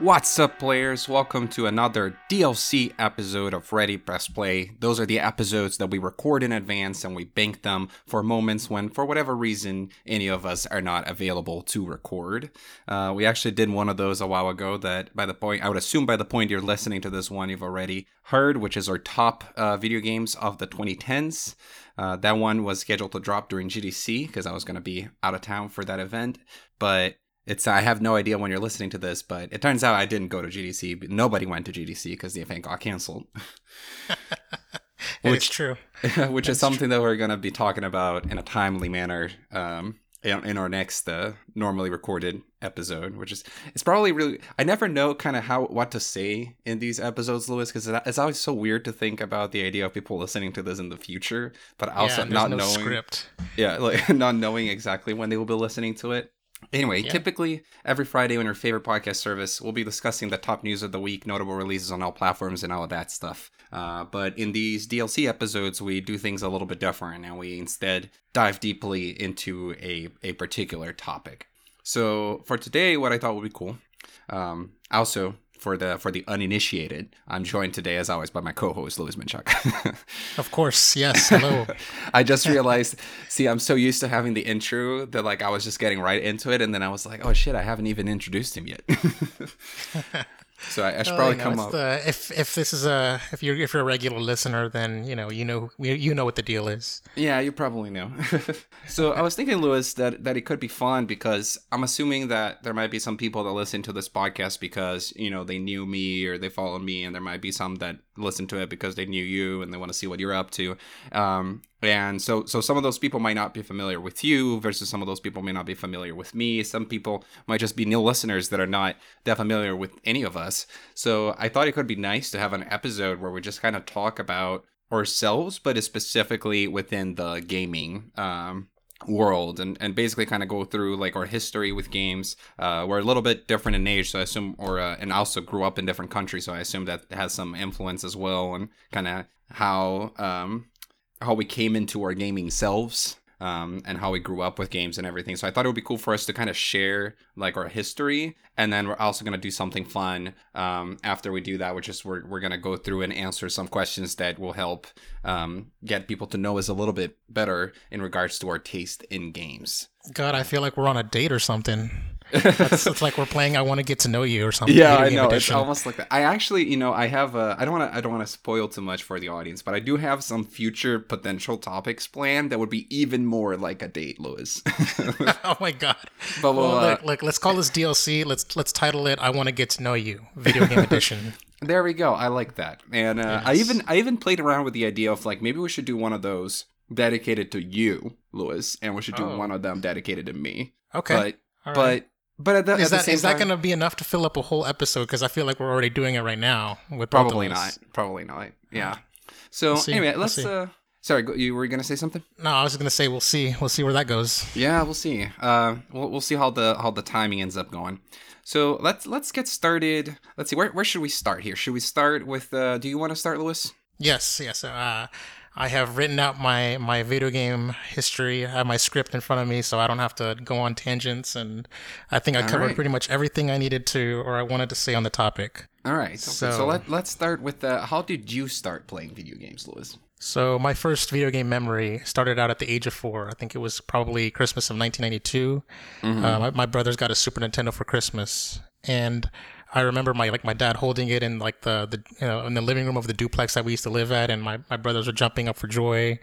What's up, players? Welcome to another DLC episode of Ready Press Play. Those are the episodes that we record in advance and we bank them for moments when, for whatever reason, any of us are not available to record. We actually did one of those a while ago that I would assume by the point you're listening to this one, you've already heard, which is our top video games of the 2010s. That one was scheduled to drop during GDC because I was going to be out of town for that event, but I have no idea when you're listening to this, but it turns out I didn't go to GDC. But nobody went to GDC because the event got canceled. It's true. Which is something that we're going to be talking about in a timely manner in our next normally recorded episode, which is, it's probably really, I never know kind of what to say in these episodes, Louis, because it's always so weird to think about the idea of people listening to this in the future, but also not knowing exactly when they will be listening to it. Anyway, Typically every Friday on your favorite podcast service, we'll be discussing the top news of the week, notable releases on all platforms, and all of that stuff. But in these DLC episodes, we do things a little bit different, and we instead dive deeply into a particular topic. So for today, what I thought would be cool, also for the uninitiated, I'm joined today, as always, by my co-host, Louis Menchuk. Of course, yes, hello. I just realized, I'm so used to having the intro that I was just getting right into it, and then I was like, oh shit, I haven't even introduced him yet. So I should probably come up. If you're a regular listener, then you know what the deal is. Yeah, you probably know. So I was thinking, Louis, that it could be fun because I'm assuming that there might be some people that listen to this podcast because they knew me or they follow me, and there might be some that listen to it because they knew you and they want to see what you're up to. And so some of those people might not be familiar with you versus some of those people may not be familiar with me. Some people might just be new listeners that are not that familiar with any of us. So I thought it could be nice to have an episode where we just kind of talk about ourselves, but specifically within the gaming world and basically kind of go through our history with games. We're a little bit different in age, so I assume, and also grew up in different countries. So I assume that has some influence as well, and kind of how we came into our gaming selves and how we grew up with games and everything. So I thought it would be cool for us to kind of share our history. And then we're also going to do something fun after we do that, which is we're going to go through and answer some questions that will help get people to know us a little bit better in regards to our taste in games. God, I feel like we're on a date or something. It's like we're playing I Want to Get to Know You or something. Yeah, I know. It's almost like that. I actually, I have I don't want to spoil too much for the audience, but I do have some future potential topics planned that would be even more like a date, Louis. Oh my God. But look, let's call this DLC. Let's title it I Want to Get to Know You, Video Game Edition. There we go. I like that. And yes. I even played around with the idea of maybe we should do one of those dedicated to you, Louis, and we should do one of them dedicated to me. Okay. But is that going to be enough to fill up a whole episode? Because I feel like we're already doing it right now. With probably not. Probably not. Yeah. So anyway, let's. Sorry, you were going to say something? No, I was just going to say we'll see. We'll see where that goes. Yeah, we'll see. We'll see how the timing ends up going. So let's get started. Let's see where should we start here? Should we start with? Do you want to start, Louis? Yes. I have written out my video game history. I have my script in front of me, so I don't have to go on tangents. And I think I covered pretty much everything I needed to, or I wanted to say on the topic. All right. So let's start with how did you start playing video games, Louis? So my first video game memory started out at the age of 4. I think it was probably Christmas of 1992. Mm-hmm. My brothers got a Super Nintendo for Christmas, and I remember my dad holding it in the in the living room of the duplex that we used to live at, and my brothers were jumping up for joy.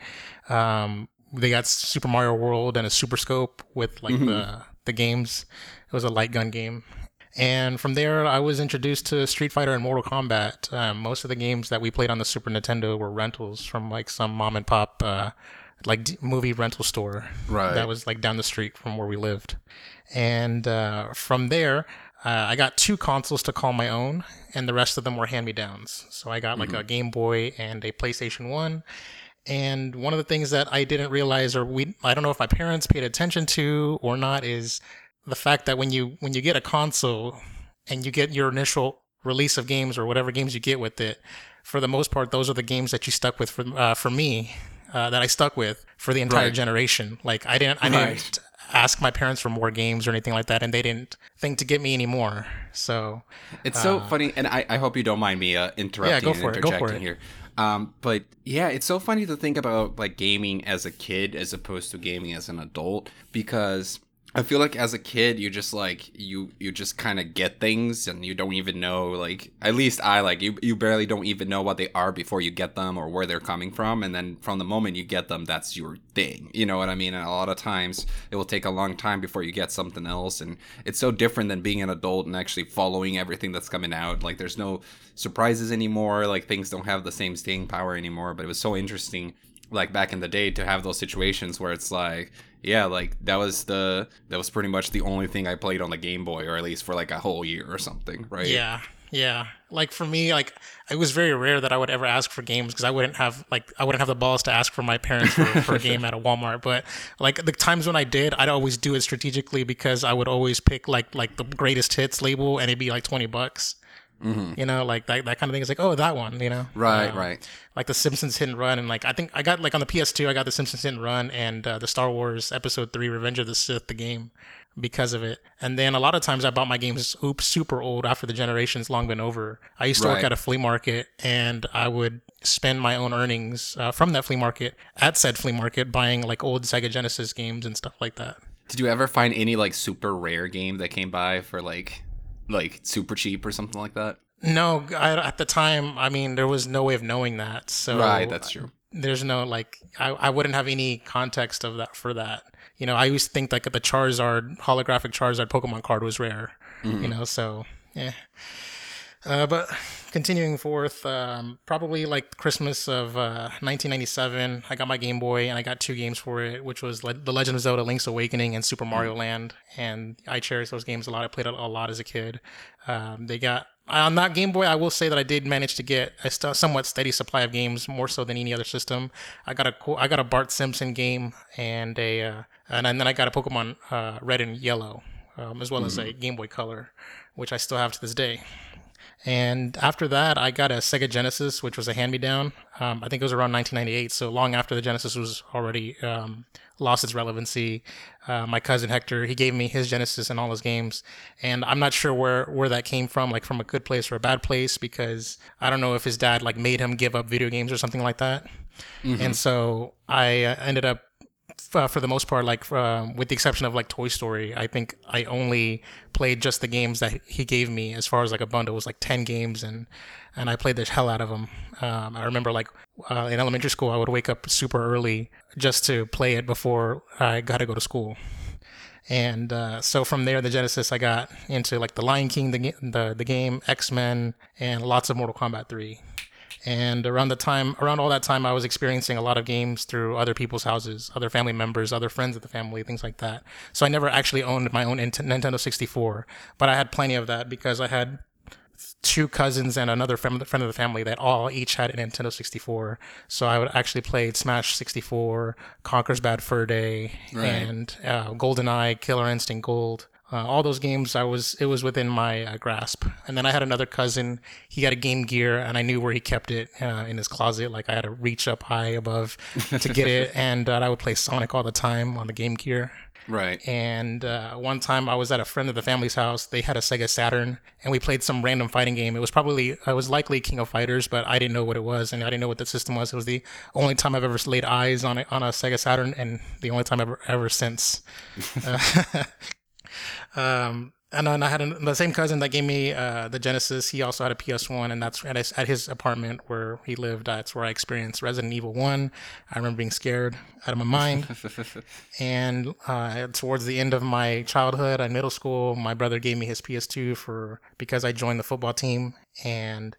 They got Super Mario World and a Super Scope with the games. It was a light gun game. And from there, I was introduced to Street Fighter and Mortal Kombat. Most of the games that we played on the Super Nintendo were rentals from some mom and pop movie rental store. Right. That was down the street from where we lived. And from there, I got 2 consoles to call my own, and the rest of them were hand-me-downs. So I got a Game Boy and a PlayStation 1. And one of the things that I didn't realize, I don't know if my parents paid attention to or not, is the fact that when you get a console and you get your initial release of games or whatever games you get with it, for the most part, those are the games that you stuck with for me, that I stuck with for the entire generation. I didn't. ask my parents for more games or anything like that, and they didn't think to get me any more. So it's so funny, and I hope you don't mind me interrupting and interjecting here. But yeah, it's so funny to think about like gaming as a kid as opposed to gaming as an adult, because I feel like as a kid, you just like you just kind of get things and you don't even know, like, at least I, like, you barely don't even know what they are before you get them or where they're coming from. And then from the moment you get them, that's your thing. You know what I mean? And a lot of times it will take a long time before you get something else. And it's so different than being an adult and actually following everything that's coming out. Like, there's no surprises anymore. Like, things don't have the same staying power anymore. But it was so interesting, like, back in the day to have those situations where it's like, yeah, like, that was pretty much the only thing I played on the Game Boy, or at least for, like, a whole year or something, right? Yeah, yeah. Like, for me, like, it was very rare that I would ever ask for games, because I wouldn't have the balls to ask for my parents for a game at a Walmart. But, like, the times when I did, I'd always do it strategically, because I would always pick, like the greatest hits label, and it'd be, like, $20. Mm-hmm. You know, like that kind of thing. It's like, oh, that one, you know? Right, right. Like the Simpsons Hit and Run. And like, I think I got, like, on the PS2, I got the Simpsons Hit and Run and the Star Wars Episode 3 Revenge of the Sith, the game, because of it. And then a lot of times I bought my games super old after the generation's long been over. I used to work at a flea market, and I would spend my own earnings from that flea market at said flea market buying like old Sega Genesis games and stuff like that. Did you ever find any like super rare game that came by for like super cheap or something like that? No, at the time, I mean, there was no way of knowing that. So right, that's true. There's no like, I wouldn't have any context of that for that. You know, I used to think like the Charizard, holographic Charizard Pokemon card was rare. Mm. You know, so yeah. But continuing forth, probably like Christmas of 1997, I got my Game Boy and I got two games for it, which was The Legend of Zelda: Link's Awakening and Super Mario Land. And I cherish those games a lot. I played a lot as a kid. On that Game Boy, I will say that I did manage to get a somewhat steady supply of games, more so than any other system. I got a Bart Simpson game and then I got a Pokemon Red and Yellow, as well as a Game Boy Color, which I still have to this day. And after that, I got a Sega Genesis, which was a hand-me-down. I think it was around 1998, so long after the Genesis was already lost its relevancy. My cousin Hector, he gave me his Genesis and all his games. And I'm not sure where that came from, like from a good place or a bad place, because I don't know if his dad like made him give up video games or something like that. Mm-hmm. And so I ended up, for the most part, like with the exception of like Toy Story, I think I only played just the games that he gave me. As far as like a bundle, it was like 10 games, and I played the hell out of them. I remember like in elementary school, I would wake up super early just to play it before I got to go to school. And so from there, the Genesis, I got into like the Lion King, the game, X-Men, and lots of Mortal Kombat 3. And around all that time, I was experiencing a lot of games through other people's houses, other family members, other friends of the family, things like that. So I never actually owned my own Nintendo 64, but I had plenty of that because I had two cousins and another friend of the family that each had a Nintendo 64. So I would actually play Smash 64, Conker's Bad Fur Day, and GoldenEye, Killer Instinct Gold. All those games, it was within my grasp. And then I had another cousin. He got a Game Gear, and I knew where he kept it in his closet. Like, I had to reach up high above to get it, and I would play Sonic all the time on the Game Gear. Right. And one time I was at a friend of the family's house. They had a Sega Saturn, and we played some random fighting game. It was likely King of Fighters, but I didn't know what it was, and I didn't know what the system was. It was the only time I've ever laid eyes on a Sega Saturn, and the only time ever since. And then I had the same cousin that gave me the Genesis. He also had a PS1, and that's at his apartment where he lived. That's where I experienced Resident Evil 1. I remember being scared out of my mind. And towards the end of my childhood and middle school, my brother gave me his PS2 because I joined the football team. And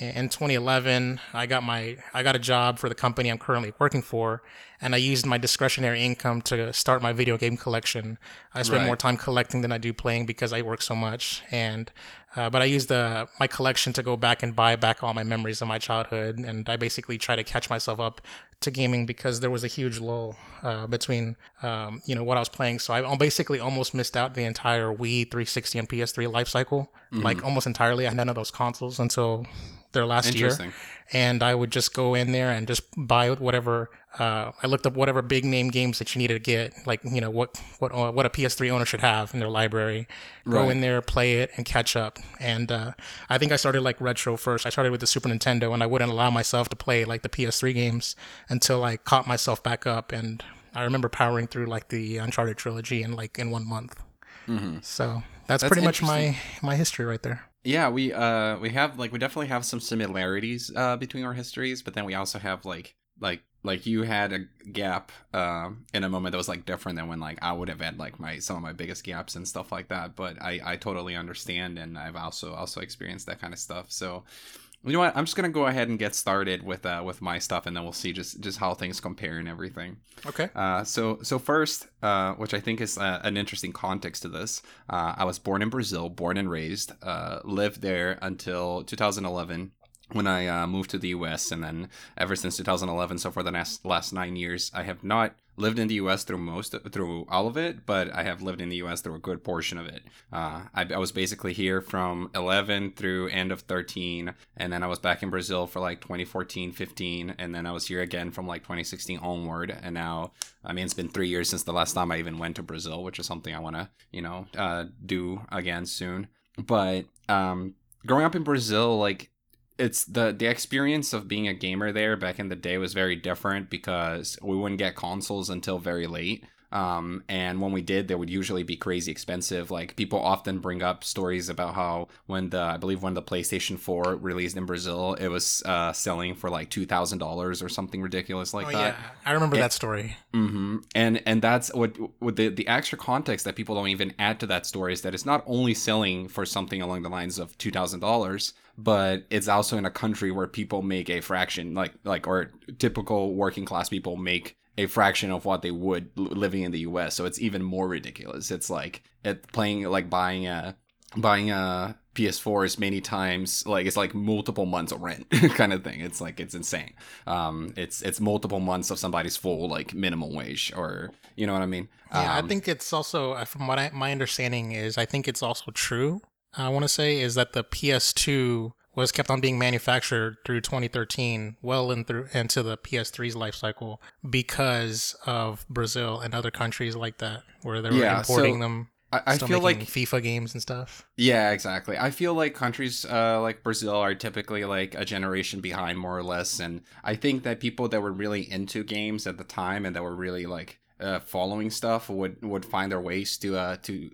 in 2011, I got a job for the company I'm currently working for, and I used my discretionary income to start my video game collection. I spend more time collecting than I do playing because I work so much, and but I used my collection to go back and buy back all my memories of my childhood, and I basically try to catch myself up to gaming because there was a huge lull between what I was playing. So I basically almost missed out the entire Wii, 360, and PS3 life cycle, like almost entirely. I had none of those consoles until their last year. And I would just go in there and just buy whatever. I looked up whatever big name games that you needed to get, like, you know, what a PS3 owner should have in their library. Right. Go in there, play it, and catch up. And I think I started like retro first. I started with the Super Nintendo, and I wouldn't allow myself to play like the PS3 games until I caught myself back up. And I remember powering through like the Uncharted trilogy in like in 1 month. Mm-hmm. So that's pretty much my history right there. Yeah, we definitely have some similarities between our histories, but then we also have like you had a gap in a moment that was like different than when like I would have had like some of my biggest gaps and stuff like that. But I totally understand, and I've also experienced that kind of stuff. So you know what, I'm just gonna go ahead and get started with my stuff, and then we'll see just how things compare and everything. Okay. So first, which I think is an interesting context to this, I was born in Brazil, born and raised, lived there until 2011 when I moved to the U.S., and then ever since 2011, so for the last 9 years, I have not lived in the U.S. through all of it, but I have lived in the U.S. through a good portion of it. I was basically here from 11 through end of 13, and then I was back in Brazil for like 2014, 15, and then I was here again from like 2016 onward. And now, I mean, it's been 3 years since the last time I even went to Brazil, which is something I want to, you know, do again soon. But growing up in Brazil, like, it's the experience of being a gamer there back in the day was very different because we wouldn't get consoles until very late. And when we did, they would usually be crazy expensive. Like, people often bring up stories about how when the PlayStation 4 released in Brazil, it was selling for like $2,000 or something ridiculous like that. Yeah, I remember that story. Mm-hmm. And that's what with the extra context that people don't even add to that story is that it's not only selling for something along the lines of $2,000, but it's also in a country where people make a fraction, like or typical working class people make a fraction of what they would living in the U.S. So it's even more ridiculous. It's like buying a PS4 is many times like it's like multiple months of rent kind of thing. It's like it's insane. It's multiple months of somebody's full like minimum wage, or you know what I mean? Yeah, I think it's also from what my understanding is. I think it's also true. I want to say is that the PS2 was kept on being manufactured through 2013, well into the PS3's life cycle because of Brazil and other countries like that, where they were importing them. I feel like FIFA games and stuff. Yeah, exactly. I feel like countries like Brazil are typically like a generation behind, more or less. And I think that people that were really into games at the time and that were really like following stuff would find their ways to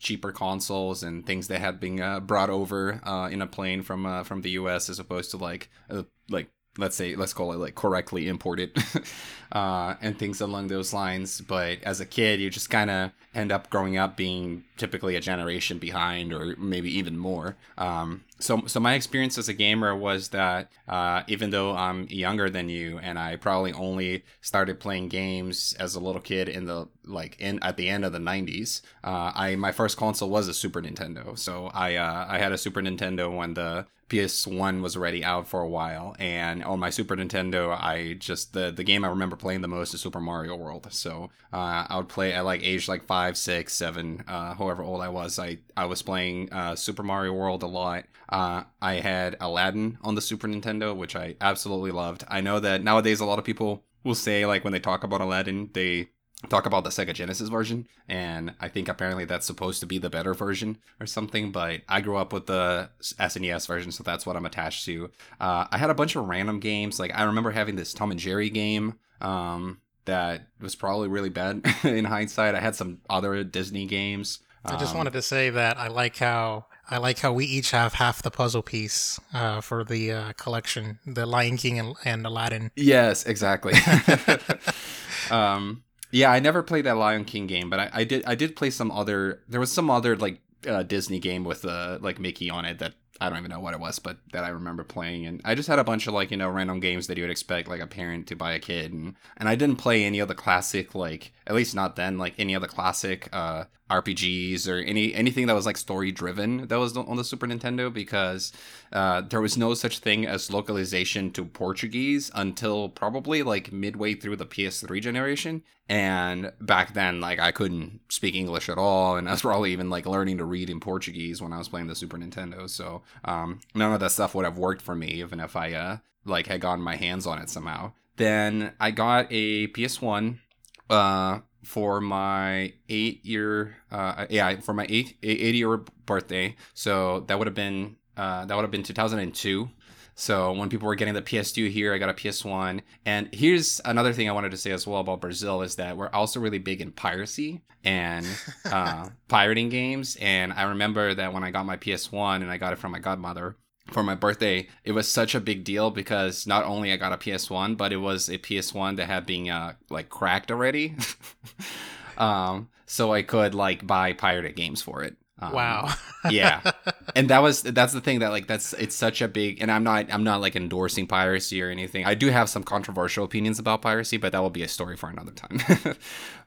cheaper consoles and things that had been brought over in a plane from the US, as opposed to let's call it correctly imported and things along those lines. But as a kid, you just kind of end up growing up being typically a generation behind, or maybe even more. So my experience as a gamer was that even though I'm younger than you, and I probably only started playing games as a little kid at the end of the 90s, my first console was a Super Nintendo. So I had a Super Nintendo when the PS1 was already out for a while, and on my Super Nintendo, I just the game I remember playing the most is Super Mario World. So I would play at like age like 5, 6, 7, however old I was. I was playing Super Mario World a lot. I had Aladdin on the Super Nintendo, which I absolutely loved. I know that nowadays a lot of people will say, like, when they talk about Aladdin, they talk about the Sega Genesis version, and I think apparently that's supposed to be the better version or something, but I grew up with the SNES version, so that's what I'm attached to. I had a bunch of random games. Like, I remember having this Tom and Jerry game that was probably really bad in hindsight. I had some other Disney games. I just wanted to say that I like how we each have half the puzzle piece for the collection, the Lion King and Aladdin. Yes, exactly. Yeah, I never played that Lion King game, but I did play some other. There was some other like Disney game with like Mickey on it that I don't even know what it was, but that I remember playing. And I just had a bunch of like, you know, random games that you would expect like a parent to buy a kid, and I didn't play any of the classic, like, at least not then, like any of the classic RPGs or anything that was like story driven that was on the Super Nintendo, because there was no such thing as localization to Portuguese until probably like midway through the PS3 generation. And back then, like, I couldn't speak English at all, and I was probably even like learning to read in Portuguese when I was playing the Super Nintendo. So none of that stuff would have worked for me, even if I like had gotten my hands on it somehow. Then I got a PS1 for my 8 year for my eight year birthday. So that would have been 2002. So when people were getting the PS2 here, I got a PS1. And here's another thing I wanted to say as well about Brazil is that we're also really big in piracy and pirating games. And I remember that when I got my PS1 and I got it from my godmother for my birthday, it was such a big deal because not only I got a PS1, but it was a PS1 that had been like cracked already. So I could like buy pirated games for it. Wow. Yeah. And that's the thing that like it's such a big, and I'm not like endorsing piracy or anything. I do have some controversial opinions about piracy, but that will be a story for another time.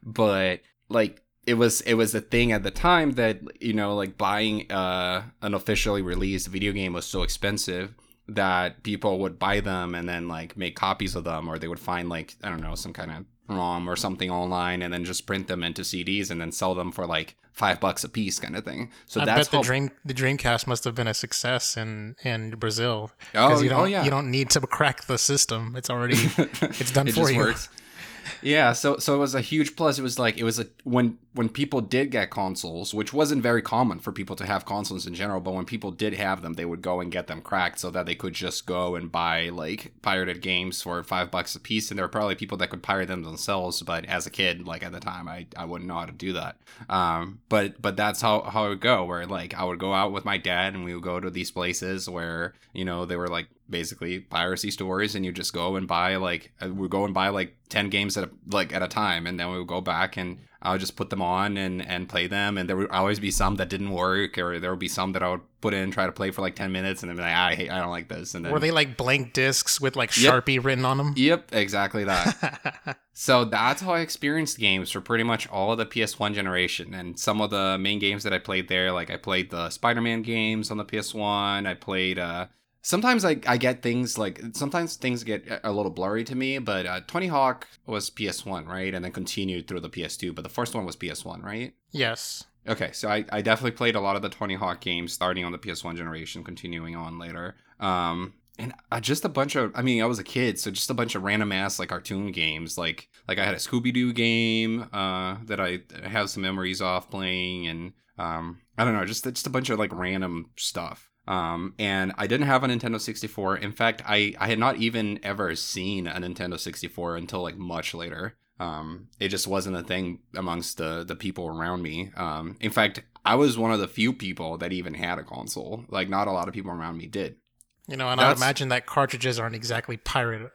But like it was a thing at the time that, you know, like buying an officially released video game was so expensive that people would buy them and then like make copies of them, or they would find like, I don't know, some kind of ROM or something online and then just print them into CDs and then sell them for like $5 a piece kind of thing. So I bet the Dreamcast must have been a success in Brazil. Oh, you don't need to crack the system. It's already it's done for you. Works. Yeah, so it was a huge plus. It was like when people did get consoles, which wasn't very common for people to have consoles in general, but when people did have them, they would go and get them cracked so that they could just go and buy like pirated games for $5 a piece. And there were probably people that could pirate them themselves, but as a kid, like at the time, I wouldn't know how to do that. But that's how it would go, where like I would go out with my dad and we would go to these places where, you know, they were like basically piracy stores, and you just go and buy like 10 games at a time, and then we would go back and I would just put them on and play them, and there would always be some that didn't work, or there would be some that I would put in, try to play for like 10 minutes and then be like, I don't like this. And then were they like blank discs with like Sharpie written on them? Yep, exactly that. So that's how I experienced games for pretty much all of the PS1 generation. And some of the main games that I played there, like I played the Spider-Man games on the PS1. I played sometimes I get things like, sometimes things get a little blurry to me, but Tony Hawk was PS1, right? And then continued through the PS2, but the first one was PS1, right? Yes. Okay, so I definitely played a lot of the Tony Hawk games starting on the PS1 generation, continuing on later. And just a bunch of, I mean, I was a kid, so just a bunch of random ass like cartoon games. Like I had a Scooby-Doo game that I have some memories of playing, and I don't know, just a bunch of like random stuff. And I didn't have a Nintendo 64. In fact, I had not even ever seen a Nintendo 64 until like much later. It just wasn't a thing amongst the people around me. In fact, I was one of the few people that even had a console. Like, not a lot of people around me did. You know, and I would imagine that cartridges aren't exactly pirate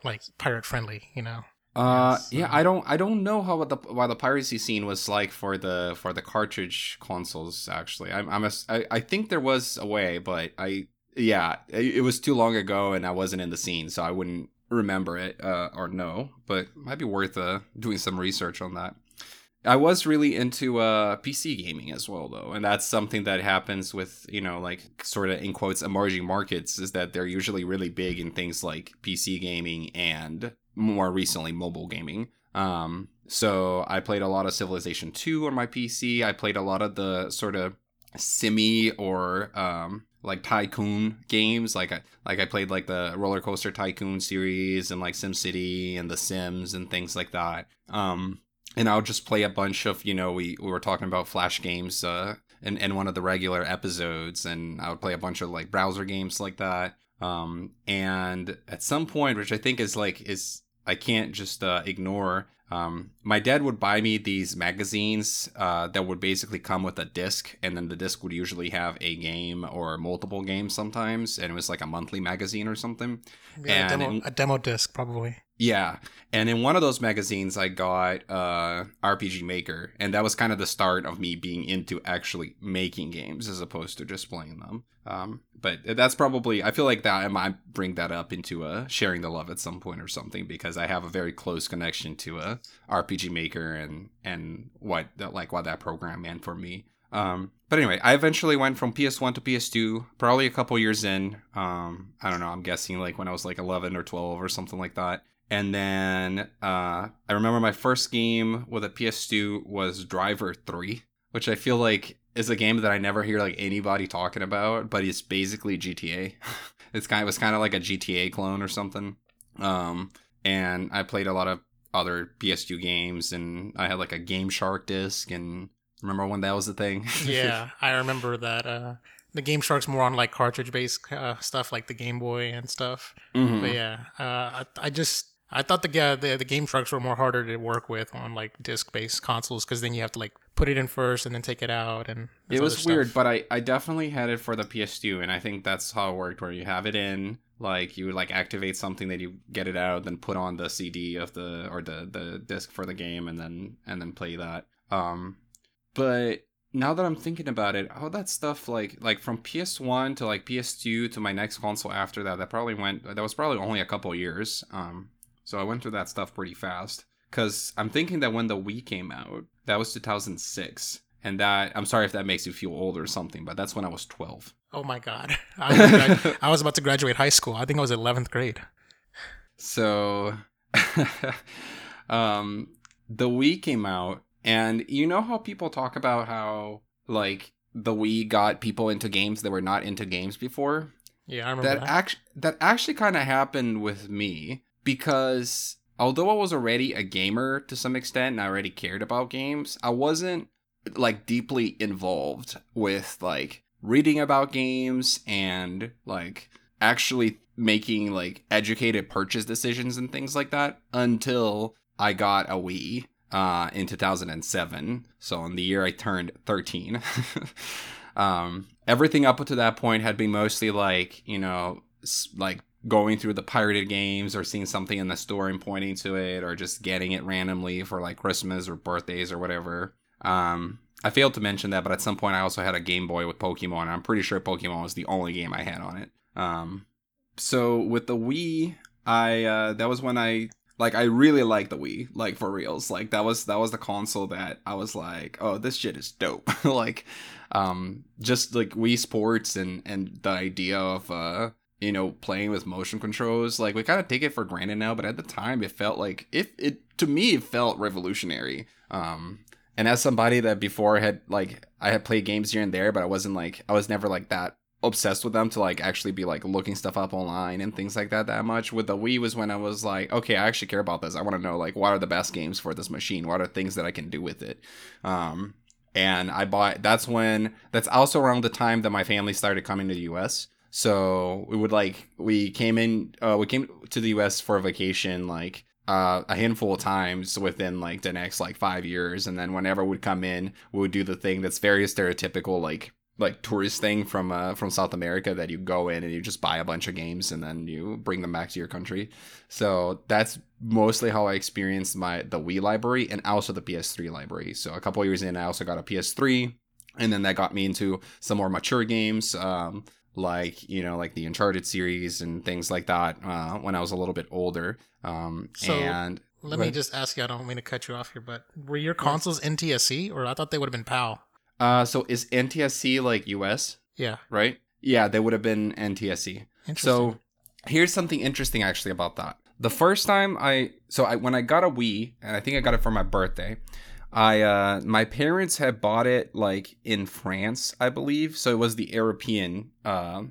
friendly, you know. Yeah, I don't know how why the piracy scene was like for the cartridge consoles. Actually, I think there was a way, but it was too long ago and I wasn't in the scene, so I wouldn't remember it or know. But it might be worth doing some research on that. I was really into PC gaming as well, though, and that's something that happens with, you know, like sort of in quotes emerging markets, is that they're usually really big in things like PC gaming and more recently mobile gaming. So I played a lot of Civilization 2 on my PC. I played a lot of the sort of simi or like tycoon games. Like I played like the Roller Coaster Tycoon series and like SimCity and The Sims and things like that. And I'll just play a bunch of, you know, we were talking about Flash games in one of the regular episodes, and I would play a bunch of like browser games like that. And at some point, which I think is I can't just ignore. My dad would buy me these magazines that would basically come with a disc, and then the disc would usually have a game or multiple games sometimes, and it was like a monthly magazine or something. Yeah, and a demo disc probably. Yeah. And in one of those magazines, I got RPG Maker. And that was kind of the start of me being into actually making games as opposed to just playing them. But that's probably, I feel like that I might bring that up into sharing the love at some point or something, because I have a very close connection to RPG Maker and what that program meant for me. But anyway, I eventually went from PS1 to PS2, probably a couple years in. I don't know, I'm guessing like when I was like 11 or 12 or something like that. And then I remember my first game with a PS2 was Driver 3, which I feel like is a game that I never hear like anybody talking about, but it's basically GTA. It was kind of like a GTA clone or something. And I played a lot of other PS2 games, and I had like a Game Shark disc, and remember when that was the thing? Yeah, I remember that. The Game Shark's more on like cartridge-based stuff, like the Game Boy and stuff. Mm-hmm. But yeah, I thought the Game Sharks were more harder to work with on like disc-based consoles, because then you have to like put it in first and then take it out, and it was weird. But I definitely had it for the PS2, and I think that's how it worked, where you have it in, like you would like activate something, that you get it out, then put on the CD of the disc for the game, and then play that. But now that I'm thinking about it, all that stuff like from PS1 to like PS2 to my next console after that, that was probably only a couple years. So I went through that stuff pretty fast, because I'm thinking that when the Wii came out, that was 2006. And that, I'm sorry if that makes you feel old or something, but that's when I was 12. Oh my God. I was about to graduate high school. I think I was 11th grade. So the Wii came out. And you know how people talk about how, like, the Wii got people into games that were not into games before? Yeah, I remember that. That actually kind of happened with me, because although I was already a gamer to some extent and I already cared about games, I wasn't, like, deeply involved with, like, reading about games and, like, actually making, like, educated purchase decisions and things like that until I got a Wii. In 2007, so in the year I turned 13. Everything up to that point had been mostly like, you know, like going through the pirated games or seeing something in the store and pointing to it, or just getting it randomly for like Christmas or birthdays or whatever. I failed to mention that, but at some point I also had a Game Boy with Pokemon, and I'm pretty sure Pokemon was the only game I had on it. So with the Wii, that was when I really liked the Wii, like, for reals. Like, that was the console that I was like, oh, this shit is dope. Like, just, like, Wii Sports and the idea of, you know, playing with motion controls. Like, we kind of take it for granted now, but at the time, it felt like, it felt revolutionary. And as somebody that before had, like, I had played games here and there, but I was never, like, that obsessed with them to like actually be like looking stuff up online and things like that much. With the Wii was when I was like, okay, I actually care about this. I want to know like what are the best games for this machine, what are things that I can do with it. And I bought, that's also around the time that my family started coming to the US, so we came to the US for a vacation like a handful of times within like the next like 5 years, and then whenever we'd come in, we would do the thing that's very stereotypical like tourist thing from South America, that you go in and you just buy a bunch of games and then you bring them back to your country. So that's mostly how I experienced the Wii library, and also the PS3 library. So a couple of years in, I also got a PS3, and then that got me into some more mature games, like, you know, like the Uncharted series and things like that, when I was a little bit older. Let me just ask you, I don't mean to cut you off here, but were your consoles NTSC, or I thought they would have been PAL? So is NTSC like US? Yeah. Right? Yeah, they would have been NTSC. So here's something interesting actually about that. The first time when I got a Wii, and I think I got it for my birthday, my parents had bought it like in France, I believe. So it was the European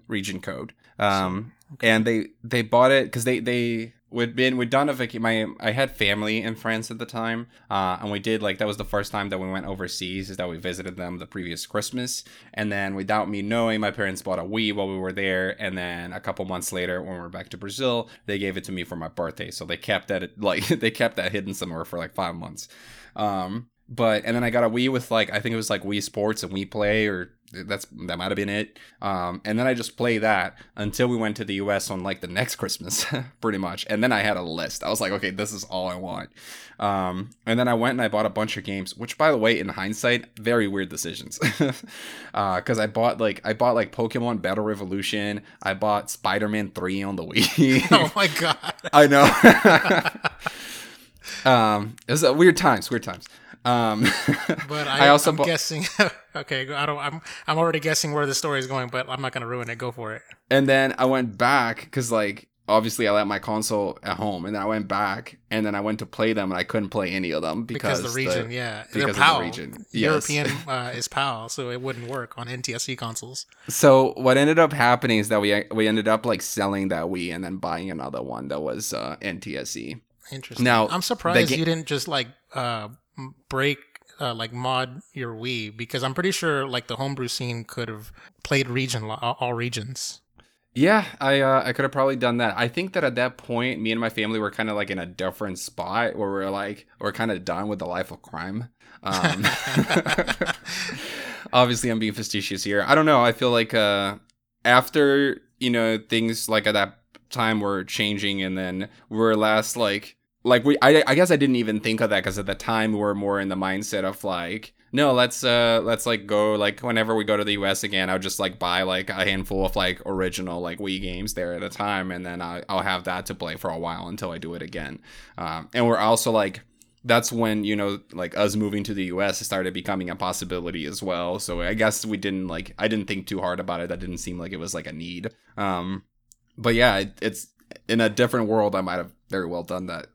region code. Okay. And they bought it because they we'd done a vacation. I had family in France at the time, and we did like, that was the first time that we went overseas, is that we visited them the previous Christmas. And then without me knowing, my parents bought a Wii while we were there, and then a couple months later when we were back to Brazil, they gave it to me for my birthday. So they kept that hidden somewhere for like 5 months. But, and then I got a Wii with like, I think it was like Wii Sports and Wii Play or that might have been it. And then I just play that until we went to the US on like the next Christmas, pretty much. And then I had a list. I was like, okay, this is all I want. And then I went and I bought a bunch of games, which, by the way, in hindsight, very weird decisions. Because I bought like Pokemon Battle Revolution. I bought Spider-Man 3 on the Wii. Oh my God. I know. It was weird times. But I'm guessing. Okay, I'm already guessing where the story is going, but I'm not gonna ruin it. Go for it. And then I went back because, like, obviously I left my console at home, and then I went back, and then I went to play them, and I couldn't play any of them because the region, because PAL, of the region, yes. European is PAL, so it wouldn't work on NTSC consoles. So what ended up happening is that we ended up like selling that Wii and then buying another one that was NTSC. Interesting. Now I'm surprised you didn't just like. Mod your Wii, because I'm pretty sure like the homebrew scene could have played all regions. Yeah, I could have probably done that. I think that at that point, me and my family were kind of like in a different spot where we're kind of done with the life of crime. Obviously, I'm being facetious here. I don't know. I feel like after things like at that time were changing, and then we're last like. Like I guess I didn't even think of that because at the time we were more in the mindset of like, no, let's like go like whenever we go to the US again, I'll just like buy like a handful of like original like Wii games there at a time, and then I'll have that to play for a while until I do it again. And we're also like, that's when like us moving to the US started becoming a possibility as well. So I guess I didn't think too hard about it. That didn't seem like it was like a need. But yeah, it's in a different world. I might have very well done that.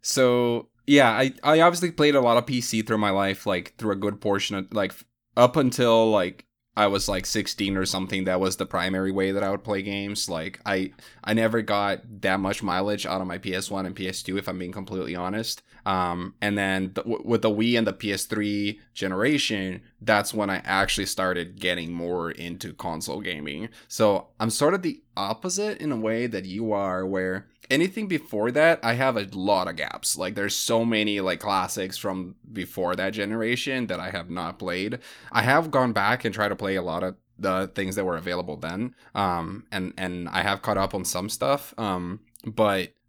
So yeah, I obviously played a lot of PC through my life, like through a good portion of like up until like I was like 16 or something. That was the primary way that I would play games. Like I never got that much mileage out of my PS1 and PS2, if I'm being completely honest. And then with the Wii and the PS3 generation, that's when I actually started getting more into console gaming. So I'm sort of the opposite in a way that you are, where anything before that, I have a lot of gaps. Like there's so many like classics from before that generation that I have not played. I have gone back and tried to play a lot of the things that were available then. And I have caught up on some stuff.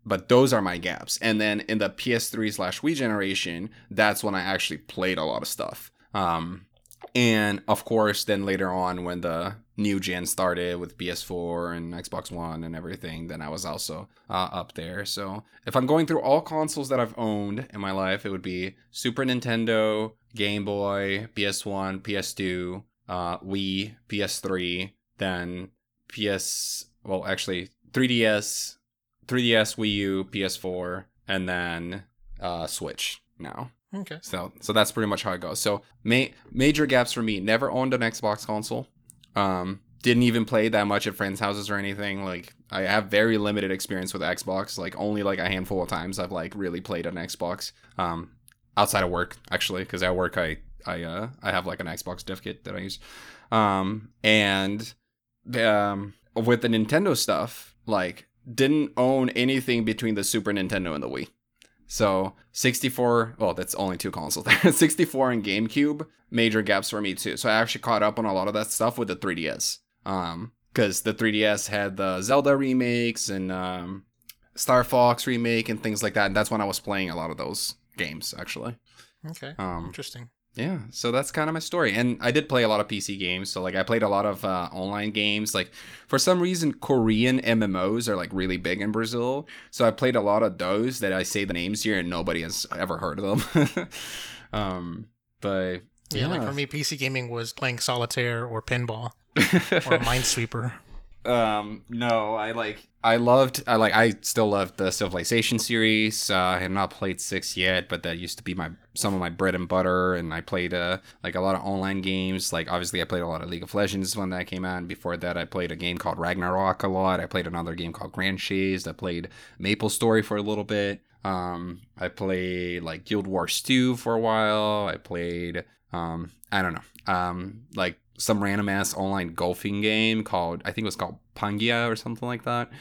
But those are my gaps. And then in the PS3/Wii generation, that's when I actually played a lot of stuff. And of course, then later on when the new gen started with PS4 and Xbox One and everything, then I was also up there. So if I'm going through all consoles that I've owned in my life, it would be Super Nintendo, Game Boy, PS1, PS2, Wii, PS3, then 3DS, Wii U, PS4, and then Switch now. Okay. So that's pretty much how it goes. So major gaps for me. Never owned an Xbox console. Didn't even play that much at friends' houses or anything. Like I have very limited experience with Xbox. Like only like a handful of times I've like really played an Xbox. Outside of work actually, because at work I have like an Xbox dev kit that I use. And with the Nintendo stuff, like didn't own anything between the Super Nintendo and the Wii. So 64, well, that's only two consoles there. 64 and GameCube, major gaps for me too. So I actually caught up on a lot of that stuff with the 3DS. Because the 3DS had the Zelda remakes and Star Fox remake and things like that. And that's when I was playing a lot of those games, actually. Okay, interesting. Yeah, so that's kind of my story. And I did play a lot of PC games. So, like, I played a lot of online games. Like, for some reason, Korean MMOs are, like, really big in Brazil. So I played a lot of those that I say the names here and nobody has ever heard of them. But, yeah. Yeah, like, for me, PC gaming was playing Solitaire or Pinball or Minesweeper. I still love the Civilization series. I have not played 6 yet, but that used to be some of my bread and butter. And I played like a lot of online games. Like obviously I played a lot of League of Legends when that came out, and before that I played a game called Ragnarok a lot. I played another game called Grand Chase. I played MapleStory for a little bit. I played like Guild Wars 2 for a while. I played like some random ass online golfing game called, I think it was called Pangia or something like that.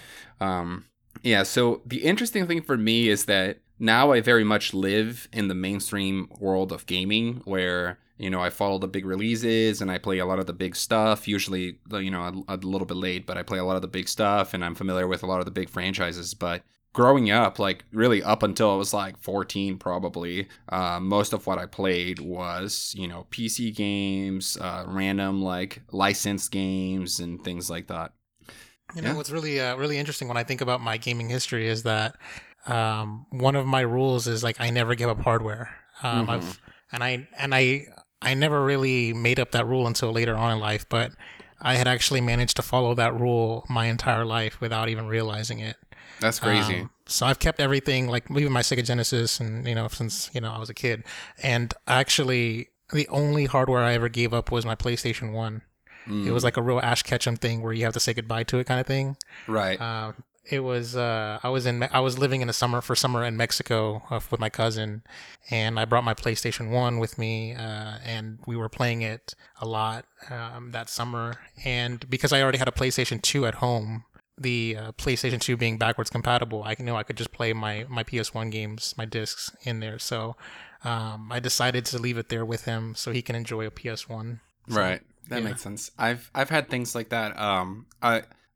So the interesting thing for me is that now I very much live in the mainstream world of gaming, where You know, I follow the big releases and I play a lot of the big stuff. Usually, you know, a little bit late, but I play a lot of the big stuff and I'm familiar with a lot of the big franchises. But growing up, like really up until I was like 14 probably, most of what I played was, you know, PC games, random like licensed games and things like that. You know, what's really, really interesting when I think about my gaming history is that one of my rules is like I never give up hardware. I never really made up that rule until later on in life, but I had actually managed to follow that rule my entire life without even realizing it. That's crazy. So I've kept everything, like even my Sega Genesis and, you know, since, you know, I was a kid. And actually, the only hardware I ever gave up was my PlayStation 1. Mm. It was like a real Ash Ketchum thing where you have to say goodbye to it kind of thing. Right. It was, I was living in summer in Mexico with my cousin, and I brought my PlayStation 1 with me, and we were playing it a lot, that summer. And because I already had a PlayStation 2 at home, the PlayStation 2 being backwards compatible, I knew I could just play my PS1 games, my discs in there. So, I decided to leave it there with him so he can enjoy a PS1. So, right. That makes sense. I've had things like that.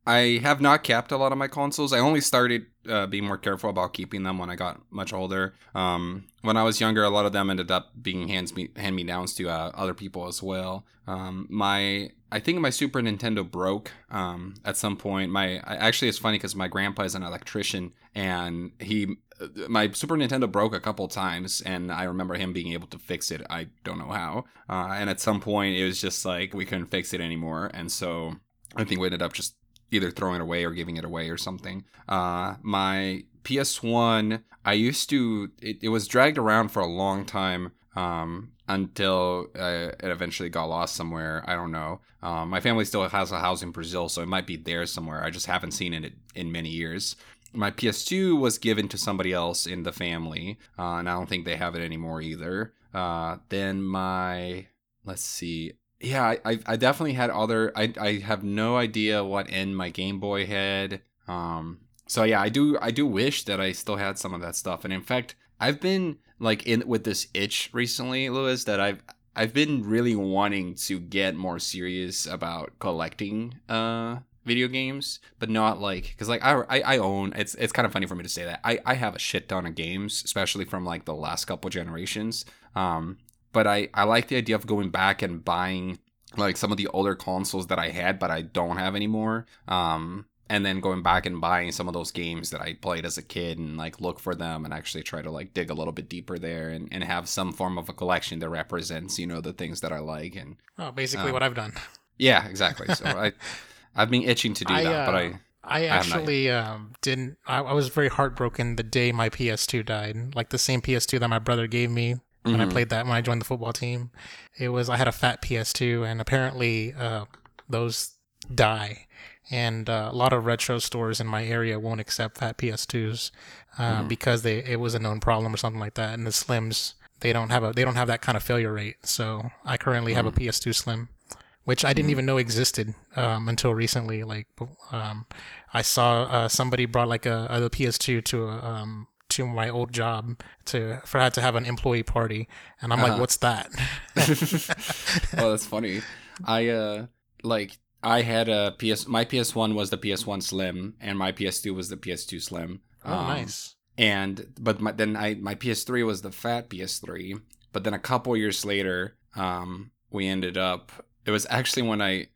I have not kept a lot of my consoles. I only started being more careful about keeping them when I got much older. When I was younger, a lot of them ended up being hand-me-downs to other people as well. I think my Super Nintendo broke at some point. Actually, it's funny because my grandpa is an electrician, and my Super Nintendo broke a couple times, and I remember him being able to fix it. I don't know how. And at some point, it was just like we couldn't fix it anymore, and so I think we ended up just either throwing it away or giving it away or something. My PS1, it was dragged around for a long time until it eventually got lost somewhere. I don't know. My family still has a house in Brazil, so it might be there somewhere. I just haven't seen it in many years. My PS2 was given to somebody else in the family, and I don't think they have it anymore either. Then my, let's see. Yeah, I definitely had other... I have no idea what end my Game Boy had. So yeah, I do wish that I still had some of that stuff. And in fact, I've been like in with this itch recently, Louis, that I've been really wanting to get more serious about collecting video games, but not like, because like I own, it's kind of funny for me to say that. I have a shit ton of games, especially from like the last couple generations. But I like the idea of going back and buying like some of the older consoles that I had, but I don't have anymore. And then going back and buying some of those games that I played as a kid and like look for them and actually try to like dig a little bit deeper there and have some form of a collection that represents, you know, the things that I like. And basically what I've done. Yeah, exactly. So I've been itching to do that, but I actually didn't. I was very heartbroken the day my PS2 died, like the same PS2 that my brother gave me. When I played that, when I joined the football team, I had a fat PS2, and apparently those die, and a lot of retro stores in my area won't accept fat PS2s because it was a known problem or something like that. And the Slims, they don't have that kind of failure rate. So I currently have a PS2 Slim, which I didn't even know existed until recently. Like I saw somebody brought like a PS2 to a to my old job to have an employee party, and I'm like, what's that? Oh, that's funny. I had a my PS1 was the PS1 Slim, and my PS2 was the PS2 Slim. Oh, nice. But then my PS3 was the fat PS3. But then a couple years later, we ended up. It was actually when It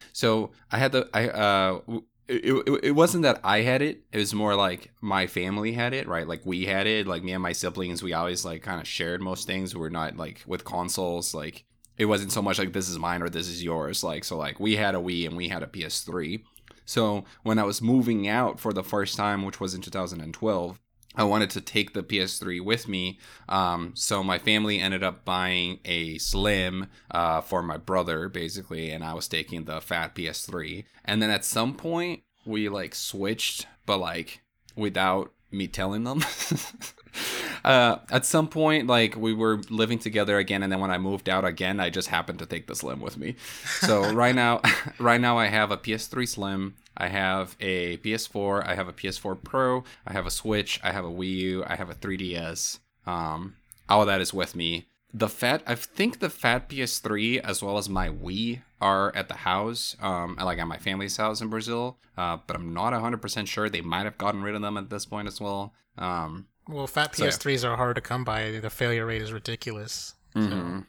wasn't that I had it. It was more like my family had it, right? Like we had it, like me and my siblings, we always like kind of shared most things. We're not like with consoles, like it wasn't so much like this is mine or this is yours. Like, so like we had a Wii and we had a PS3. So when I was moving out for the first time, which was in 2012, I wanted to take the PS3 with me. So my family ended up buying a Slim for my brother, basically, and I was taking the fat PS3. And then at some point, we like switched, but like without me telling them. At some point, like we were living together again, and then when I moved out again, I just happened to take the Slim with me. So right now I have a PS3 Slim. I have a PS4, I have a PS4 Pro, I have a Switch, I have a Wii U, I have a 3DS. All of that is with me. I think the fat PS3 as well as my Wii are at the house, like at my family's house in Brazil. But I'm not 100% sure. They might have gotten rid of them at this point as well. Well, fat PS3s are hard to come by. The failure rate is ridiculous. Mm-hmm.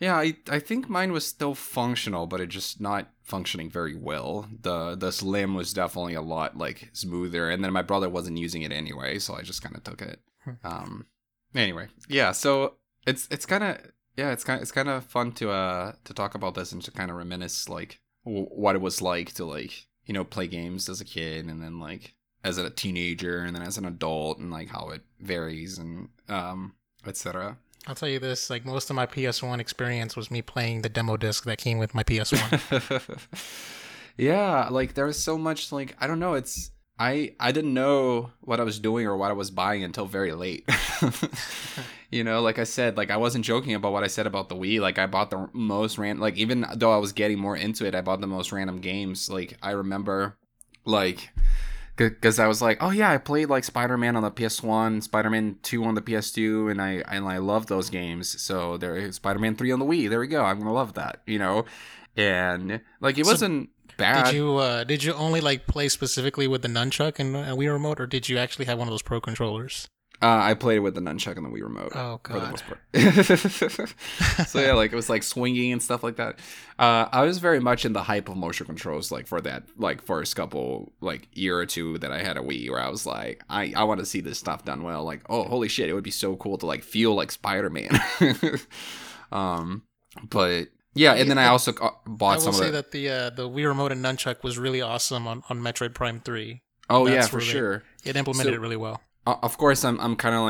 Yeah, I think mine was still functional, but it just not functioning very well. The Slim was definitely a lot like smoother, and then my brother wasn't using it anyway, so I just kind of took it. Anyway, yeah. So it's kind of fun to talk about this and to kind of reminisce like what it was like to like play games as a kid and then like as a teenager and then as an adult and like how it varies and etc. I'll tell you this, like most of my PS1 experience was me playing the demo disc that came with my PS1. Yeah, like there was so much like, I don't know, it's, I didn't know what I was doing or what I was buying until very late. Like I said, like I wasn't joking about what I said about the Wii. Like I bought the most random, like even though I was getting more into it, I bought the most random games. Like I remember like... Because I was like, oh yeah, I played like Spider-Man on the PS1, Spider-Man 2 on the PS2, and I love those games. So there is Spider-Man 3 on the Wii. There we go. I'm gonna love that, And like it wasn't bad. Did you only like play specifically with the nunchuck and Wii remote, or did you actually have one of those pro controllers? I played it with the nunchuck and the Wii remote. Oh god. For the most part. So yeah, like it was like swinging and stuff like that. I was very much in the hype of motion controls, like for that, like first couple like year or two that I had a Wii, where I was like, I want to see this stuff done well. Like, oh holy shit, it would be so cool to like feel like Spider-Man. But yeah, and then I also bought some of it. I will say that the Wii remote and nunchuck was really awesome on Metroid Prime 3. Oh yeah, for sure. It implemented it really well. Of course, I'm kind of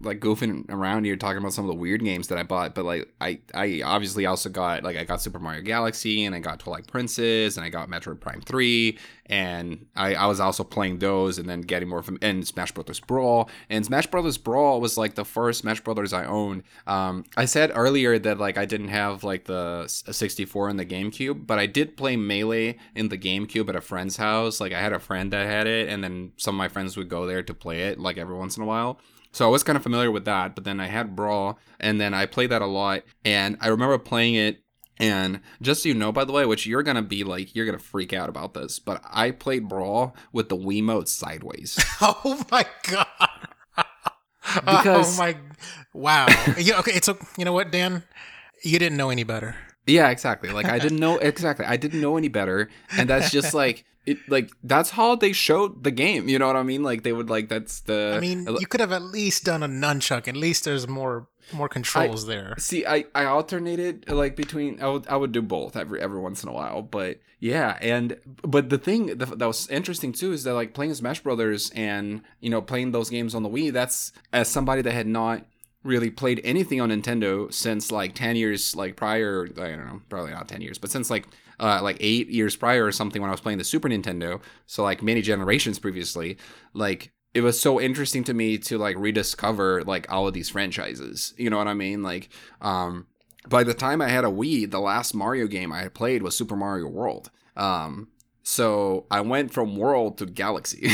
like goofing around here talking about some of the weird games that I bought, but like I obviously also got like I got Super Mario Galaxy and I got Twilight Princess and I got Metroid Prime 3 and I was also playing those and then getting more from and Smash Brothers Brawl, and Smash Brothers Brawl was like the first Smash Brothers I owned. I said earlier that like I didn't have like the 64 in the GameCube, but I did play Melee in the GameCube at a friend's house. Like I had a friend that had it, and then some of my friends would go there to play it like every once in a while. So I was kind of familiar with that, but then I had Brawl and then I played that a lot, and I remember playing it, and just so you know, by the way, which you're going to be like, you're going to freak out about this, but I played Brawl with the Wiimote sideways. Oh my god. Because wow. Okay, it's you know what, Dan? You didn't know any better. Yeah, exactly. Like I didn't know any better, and that's just like that's how they showed the game. You know what I mean? Like they would you could have at least done a nunchuck. At least there's more controls there. See, I alternated like between, I would do both every once in a while, but yeah. And, but the thing that was interesting too, is that like playing Smash Brothers and, playing those games on the Wii, that's as somebody that had not really played anything on Nintendo since like 10 years, like prior, I don't know, probably not 10 years, but since like 8 years prior or something when I was playing the Super Nintendo, so like many generations previously, like it was so interesting to me to like rediscover like all of these franchises, you know what I mean? Like by the time I had a Wii, the last Mario game I had played was Super Mario World. So I went from World to Galaxy.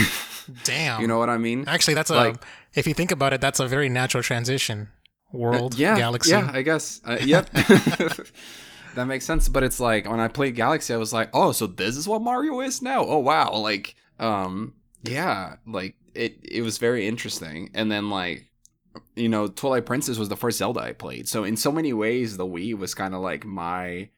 Damn. You know what I mean? Actually, that's like, if you think about it, that's a very natural transition. World, Galaxy. Yeah, I guess. Yep. That makes sense, but it's like when I played Galaxy, I was like, oh, so this is what Mario is now? Oh wow. Like yeah, like it was very interesting. And then like Twilight Princess was the first Zelda I played, so in so many ways the Wii was kind of like my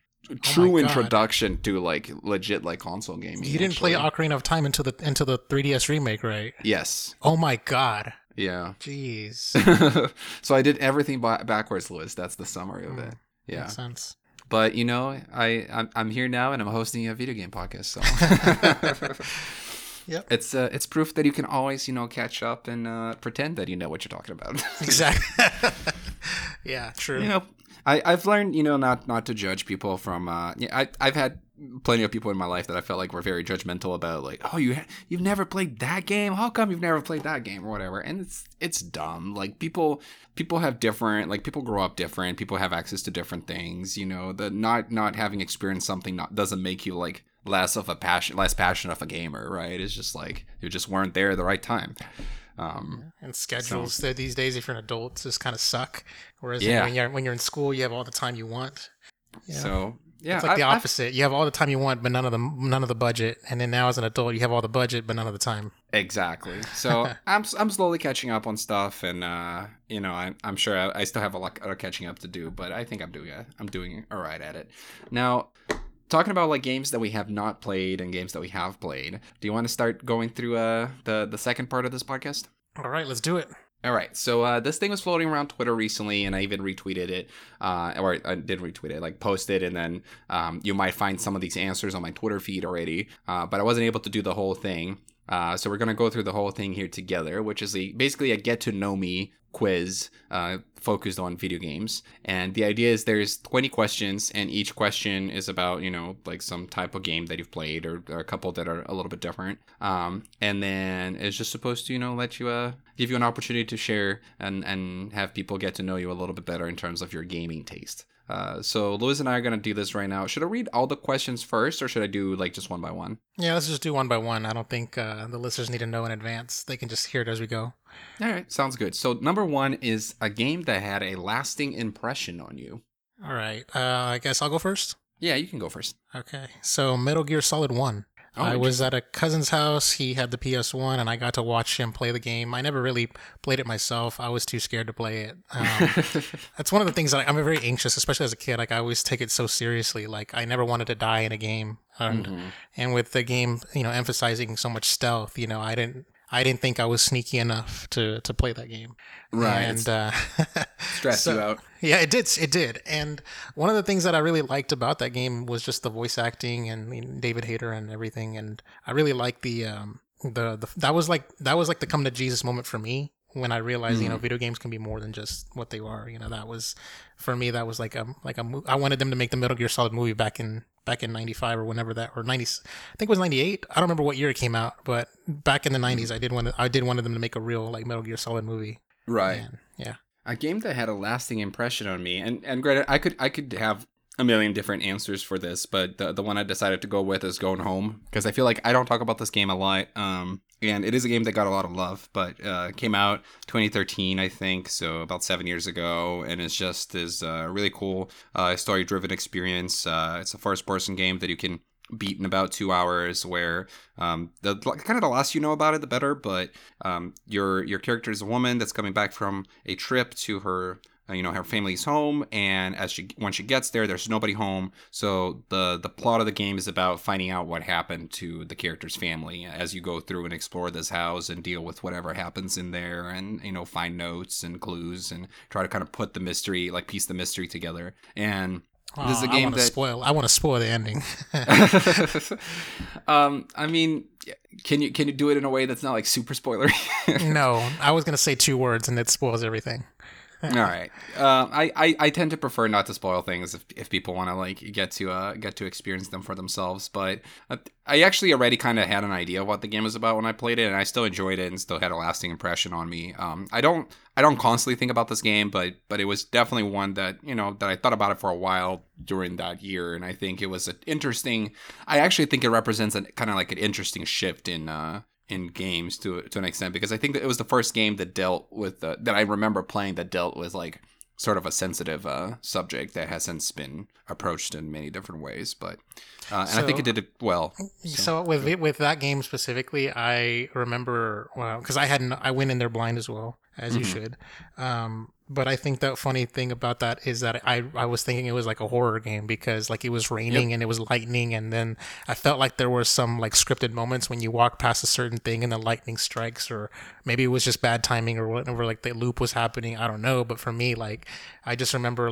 true introduction to like legit like console gaming. You didn't play Ocarina of Time until the 3DS remake, right? Yes. Oh my god. Yeah. Jeez. So I did everything backwards, Louis. That's the summary of it. Yeah. Makes sense. But, I'm here now and I'm hosting a video game podcast. So yep. It's proof that you can always, catch up and pretend that you know what you're talking about. Exactly. Yeah, true. I've learned, not to judge people from I've had plenty of people in my life that I felt like were very judgmental about like, oh, you've never played that game? How come you've never played that game or whatever? And it's dumb. Like people have different, like people grow up different. People have access to different things. The not having experienced something doesn't make you like less passionate of a gamer, right? It's just like you just weren't there at the right time. And schedules so, these days, if you're an adult, just kind of suck. Whereas when you're in school, you have all the time you want. You know? So yeah, it's like the opposite. You have all the time you want, but none of the budget. And then now as an adult, you have all the budget, but none of the time. Exactly. So I'm slowly catching up on stuff, and I'm sure I still have a lot of catching up to do, but I think I'm doing all right at it. Now, talking about like games that we have not played and games that we have played, do you want to start going through the second part of this podcast? All right, let's do it. All right, so this thing was floating around Twitter recently, and I even retweeted it, or I did retweet it, like posted, and then you might find some of these answers on my Twitter feed already, but I wasn't able to do the whole thing. So we're going to go through the whole thing here together, which is basically a get to know me quiz focused on video games. And the idea is there's 20 questions, and each question is about, some type of game that you've played or a couple that are a little bit different. And then it's just supposed to, let you give you an opportunity to share and have people get to know you a little bit better in terms of your gaming taste. So Louis and I are going to do this right now. Should I read all the questions first, or should I do just one by one? Yeah, let's just do one by one. I don't think the listeners need to know in advance. They can just hear it as we go. All right. Sounds good. So number one is a game that had a lasting impression on you. All right. I guess I'll go first. Yeah, you can go first. Okay. So Metal Gear Solid 1. I was at a cousin's house. He had the PS1, and I got to watch him play the game. I never really played it myself. I was too scared to play it. That's one of the things that I'm very anxious, especially as a kid. I always take it so seriously. I never wanted to die in a game, and with the game, emphasizing so much stealth, I didn't think I was sneaky enough to play that game. Right. And stressed you out. Yeah, it did. And one of the things that I really liked about that game was just the voice acting and David Hayter and everything. And I really liked that was the come to Jesus moment for me when I realized, video games can be more than just what they are. That was, for me, that was I wanted them to make the Metal Gear Solid movie back in 95 or whenever that, or 90, I think it was 98. I don't remember what year it came out, but back in the 90s, I wanted them to make a real Metal Gear Solid movie. Right. And, yeah. A game that had a lasting impression on me, and granted, I could have a million different answers for this, but the one I decided to go with is Gone Home, because I feel like I don't talk about this game a lot, and it is a game that got a lot of love, but came out 2013, I think, so about 7 years ago, and it's just this really cool story-driven experience. It's a first-person game that you can beat in about 2 hours, where the less you know about it, the better, but your character is a woman that's coming back from a trip to her her family's home, and once she gets there, there's nobody home. So the plot of the game is about finding out what happened to the character's family as you go through and explore this house and deal with whatever happens in there, and find notes and clues and try to kind of put the mystery, piece the mystery together. And this is a game I want to spoil the ending. Can you do it in a way that's not super spoilery? No, I was gonna say 2 words, and it spoils everything. All right. I tend to prefer not to spoil things if people want to get to experience them for themselves. But I actually already kind of had an idea of what the game was about when I played it, and I still enjoyed it and still had a lasting impression on me. I don't constantly think about this game, but it was definitely one that, that I thought about it for a while during that year. And I think it was I actually think it represents a kind of an interesting shift in games to an extent, because I think that it was the first game that dealt with that I remember playing that dealt with sort of a sensitive subject that has since been approached in many different ways, but I think it did it well. So with that game specifically, I remember because I went in there blind as well as you should. But I think that funny thing about that is that I was thinking it was a horror game, because it was raining and it was lightning, and then I felt like there were some scripted moments when you walk past a certain thing and the lightning strikes, or maybe it was just bad timing or whatever, the loop was happening. I don't know. But for me, I just remember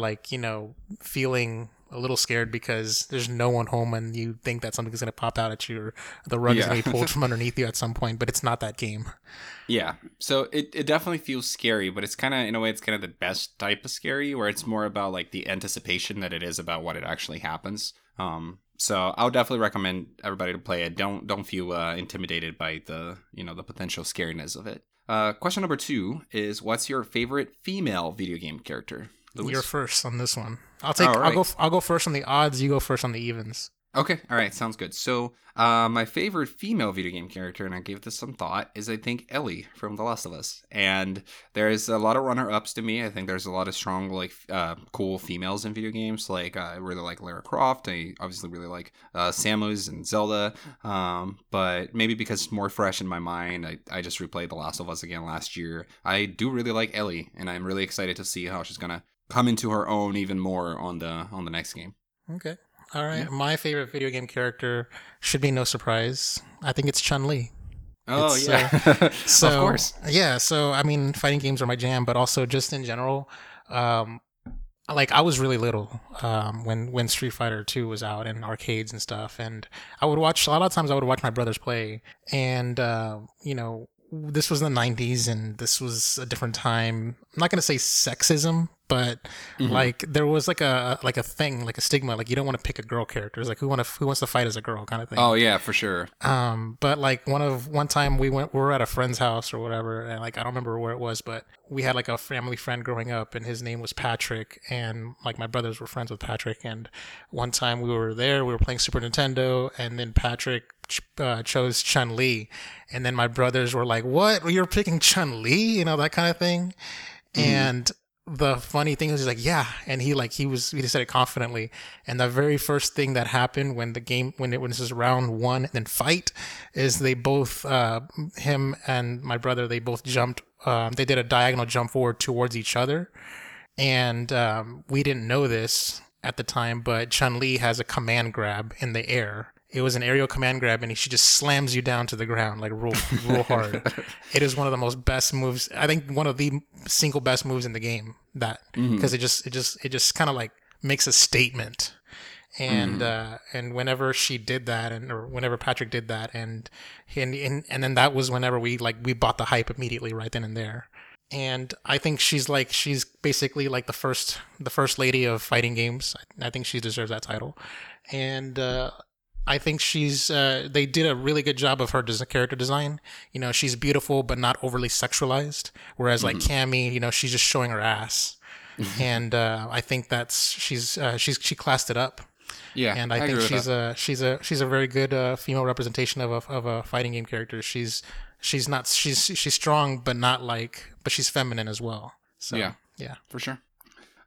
feeling a little scared because there's no one home, and you think that something's going to pop out at you, or the rug is going to be pulled from underneath you at some point, but it's not that game. Yeah. So it definitely feels scary, but it's kind of, in a way, it's kind of the best type of scary, where it's more about the anticipation that it is about what it actually happens. So I would definitely recommend everybody to play it. Don't feel intimidated by the, the potential scariness of it. Question number 2 is, what's your favorite female video game character? Louis? You're first on this one. I'll go first on the odds, you go first on the evens. Okay, all right, sounds good. So my favorite female video game character, and I gave this some thought, is I think Ellie from The Last of Us. And there's a lot of runner-ups to me. I think there's a lot of strong, like, cool females in video games. Like, I really like Lara Croft. I obviously really like Samus and Zelda. But maybe because it's more fresh in my mind, I just replayed The Last of Us again last year. I do really like Ellie, and I'm really excited to see how she's going to come into her own even more on the next game. Okay. All right, yeah. My favorite video game character should be no surprise. I think it's Chun-Li. Oh, it's, yeah. Of course. Yeah, so, I mean, fighting games are my jam, but also just in general, like, I was really little when Street Fighter 2 was out and arcades and stuff, and I would watch, a lot of times I would watch my brothers play, and, you know, this was in the 90s, and this was a different time. I'm not going to say sexism, but like there was like a thing, like a stigma, like you don't want to pick a girl character. It's like who wants to fight as a girl kind of thing. Oh yeah, for sure. But like one time we were at a friend's house or whatever, and like I don't remember where it was, but we had like a family friend growing up, and his name was Patrick, and like my brothers were friends with Patrick, and one time we were there, we were playing Super Nintendo, and then Patrick chose Chun-Li, and then my brothers were like, "What? You're picking Chun-Li?" You know, that kind of thing. And the funny thing is, he's like, yeah, and he just said it confidently. And the very first thing that happened when this is round one and then fight, is they both, him and my brother, they both jumped. They did a diagonal jump forward towards each other, and we didn't know this at the time, but Chun-Li has a command grab in the air. It was an aerial command grab, and she just slams you down to the ground, like real hard. It is one of the most best moves. I think one of the single best moves in the game. That because it just kind of like makes a statement. And and whenever she did that, or whenever Patrick did that, and then that was whenever we bought the hype immediately right then and there. And I think she's basically like the first lady of fighting games. I think she deserves that title. And I think they did a really good job of her character design. You know, she's beautiful, but not overly sexualized. Whereas like Cammy, you know, she's just showing her ass. And, I think she classed it up. Yeah. And I think she's a very good, female representation of a fighting game character. She's strong, but not like, but she's feminine as well. So yeah, for sure.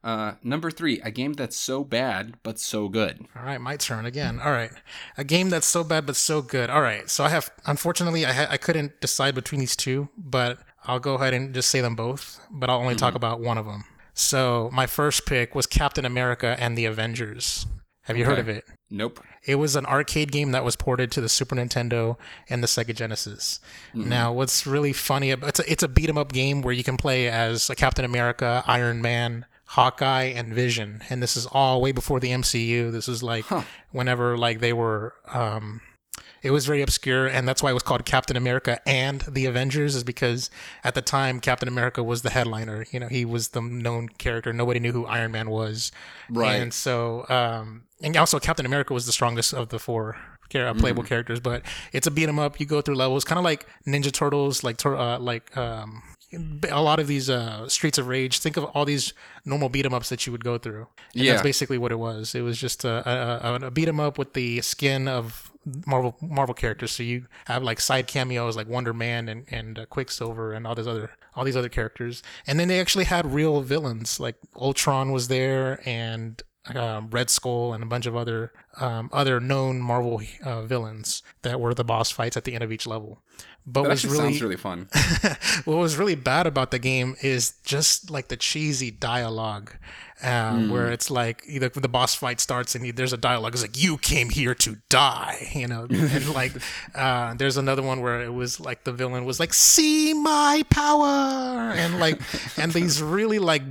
Number three, a game that's so bad, but so good. All right. My turn again. All right. A game that's so bad, but so good. All right. So I couldn't decide between these two, but I'll go ahead and just say them both, but I'll only talk about one of them. So my first pick was Captain America and the Avengers. Have you heard of it? Nope. It was an arcade game that was ported to the Super Nintendo and the Sega Genesis. Now, what's really funny, it's a beat 'em up game where you can play as Captain America, Iron Man, Hawkeye, and Vision, and this is all way before the MCU. This is like whenever like they were. It was very obscure, and that's why it was called Captain America and the Avengers, is because at the time Captain America was the headliner. You know, he was the known character. Nobody knew who Iron Man was, right? And so, and also Captain America was the strongest of the four playable characters. But it's a beat 'em up. You go through levels, kind of like Ninja Turtles, a lot of these Streets of Rage. Think of all these normal beat 'em ups that you would go through. And that's basically what it was. It was just a beat 'em up with the skin of Marvel characters. So you have like side cameos like Wonder Man and Quicksilver and all these other characters. And then they actually had real villains, like Ultron was there, and Red Skull, and a bunch of other known Marvel villains that were the boss fights at the end of each level. But that actually sounds really fun. What was really bad about the game is just like the cheesy dialogue, where it's like the boss fight starts and there's a dialogue. It's like, "You came here to die," you know. And like there's another one where it was like the villain was like, "See my power," and like and these really like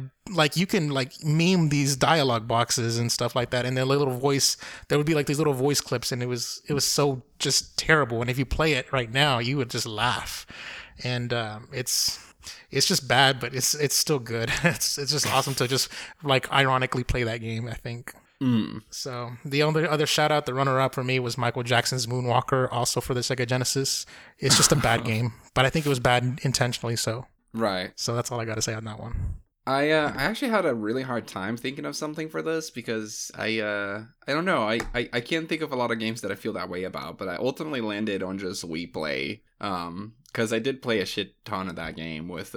you can like meme these dialogue boxes and stuff like that, and their little voice. There would be like these little voice clips, and it was so just terrible. And if you play it right now, you would just laugh. And it's just bad, but it's still good. It's just awesome to just like ironically play that game, I think. So the only other shout out, the runner up for me, was Michael Jackson's Moonwalker, also for the Sega Genesis. It's just a bad game, but I think it was bad intentionally so. Right. So that's all I got to say on that one. I actually had a really hard time thinking of something for this because I don't know. I can't think of a lot of games that I feel that way about, but I ultimately landed on just Wii Play. Because I did play a shit ton of that game with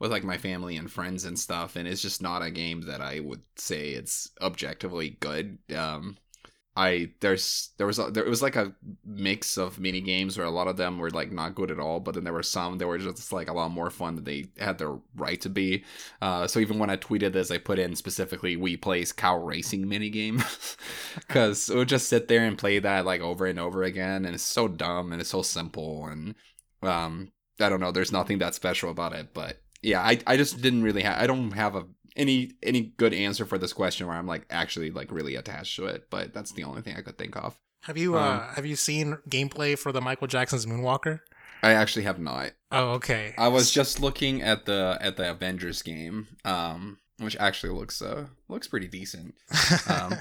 like my family and friends and stuff, and it's just not a game that I would say it's objectively good. There was like a mix of mini games where a lot of them were like not good at all, but then there were some that were just like a lot more fun than they had their right to be. So even when I tweeted this, I put in specifically Wii Play's cow racing minigame because it would just sit there and play that like over and over again, and it's so dumb and it's so simple, and I don't know, there's nothing that special about it. But yeah, I just didn't really have, I don't have a any good answer for this question where I'm like actually like really attached to it, but that's the only thing I could think of. Have you seen gameplay for the Michael Jackson's Moonwalker? I actually have not. Oh, okay. I was just looking at the Avengers game, which actually looks pretty decent.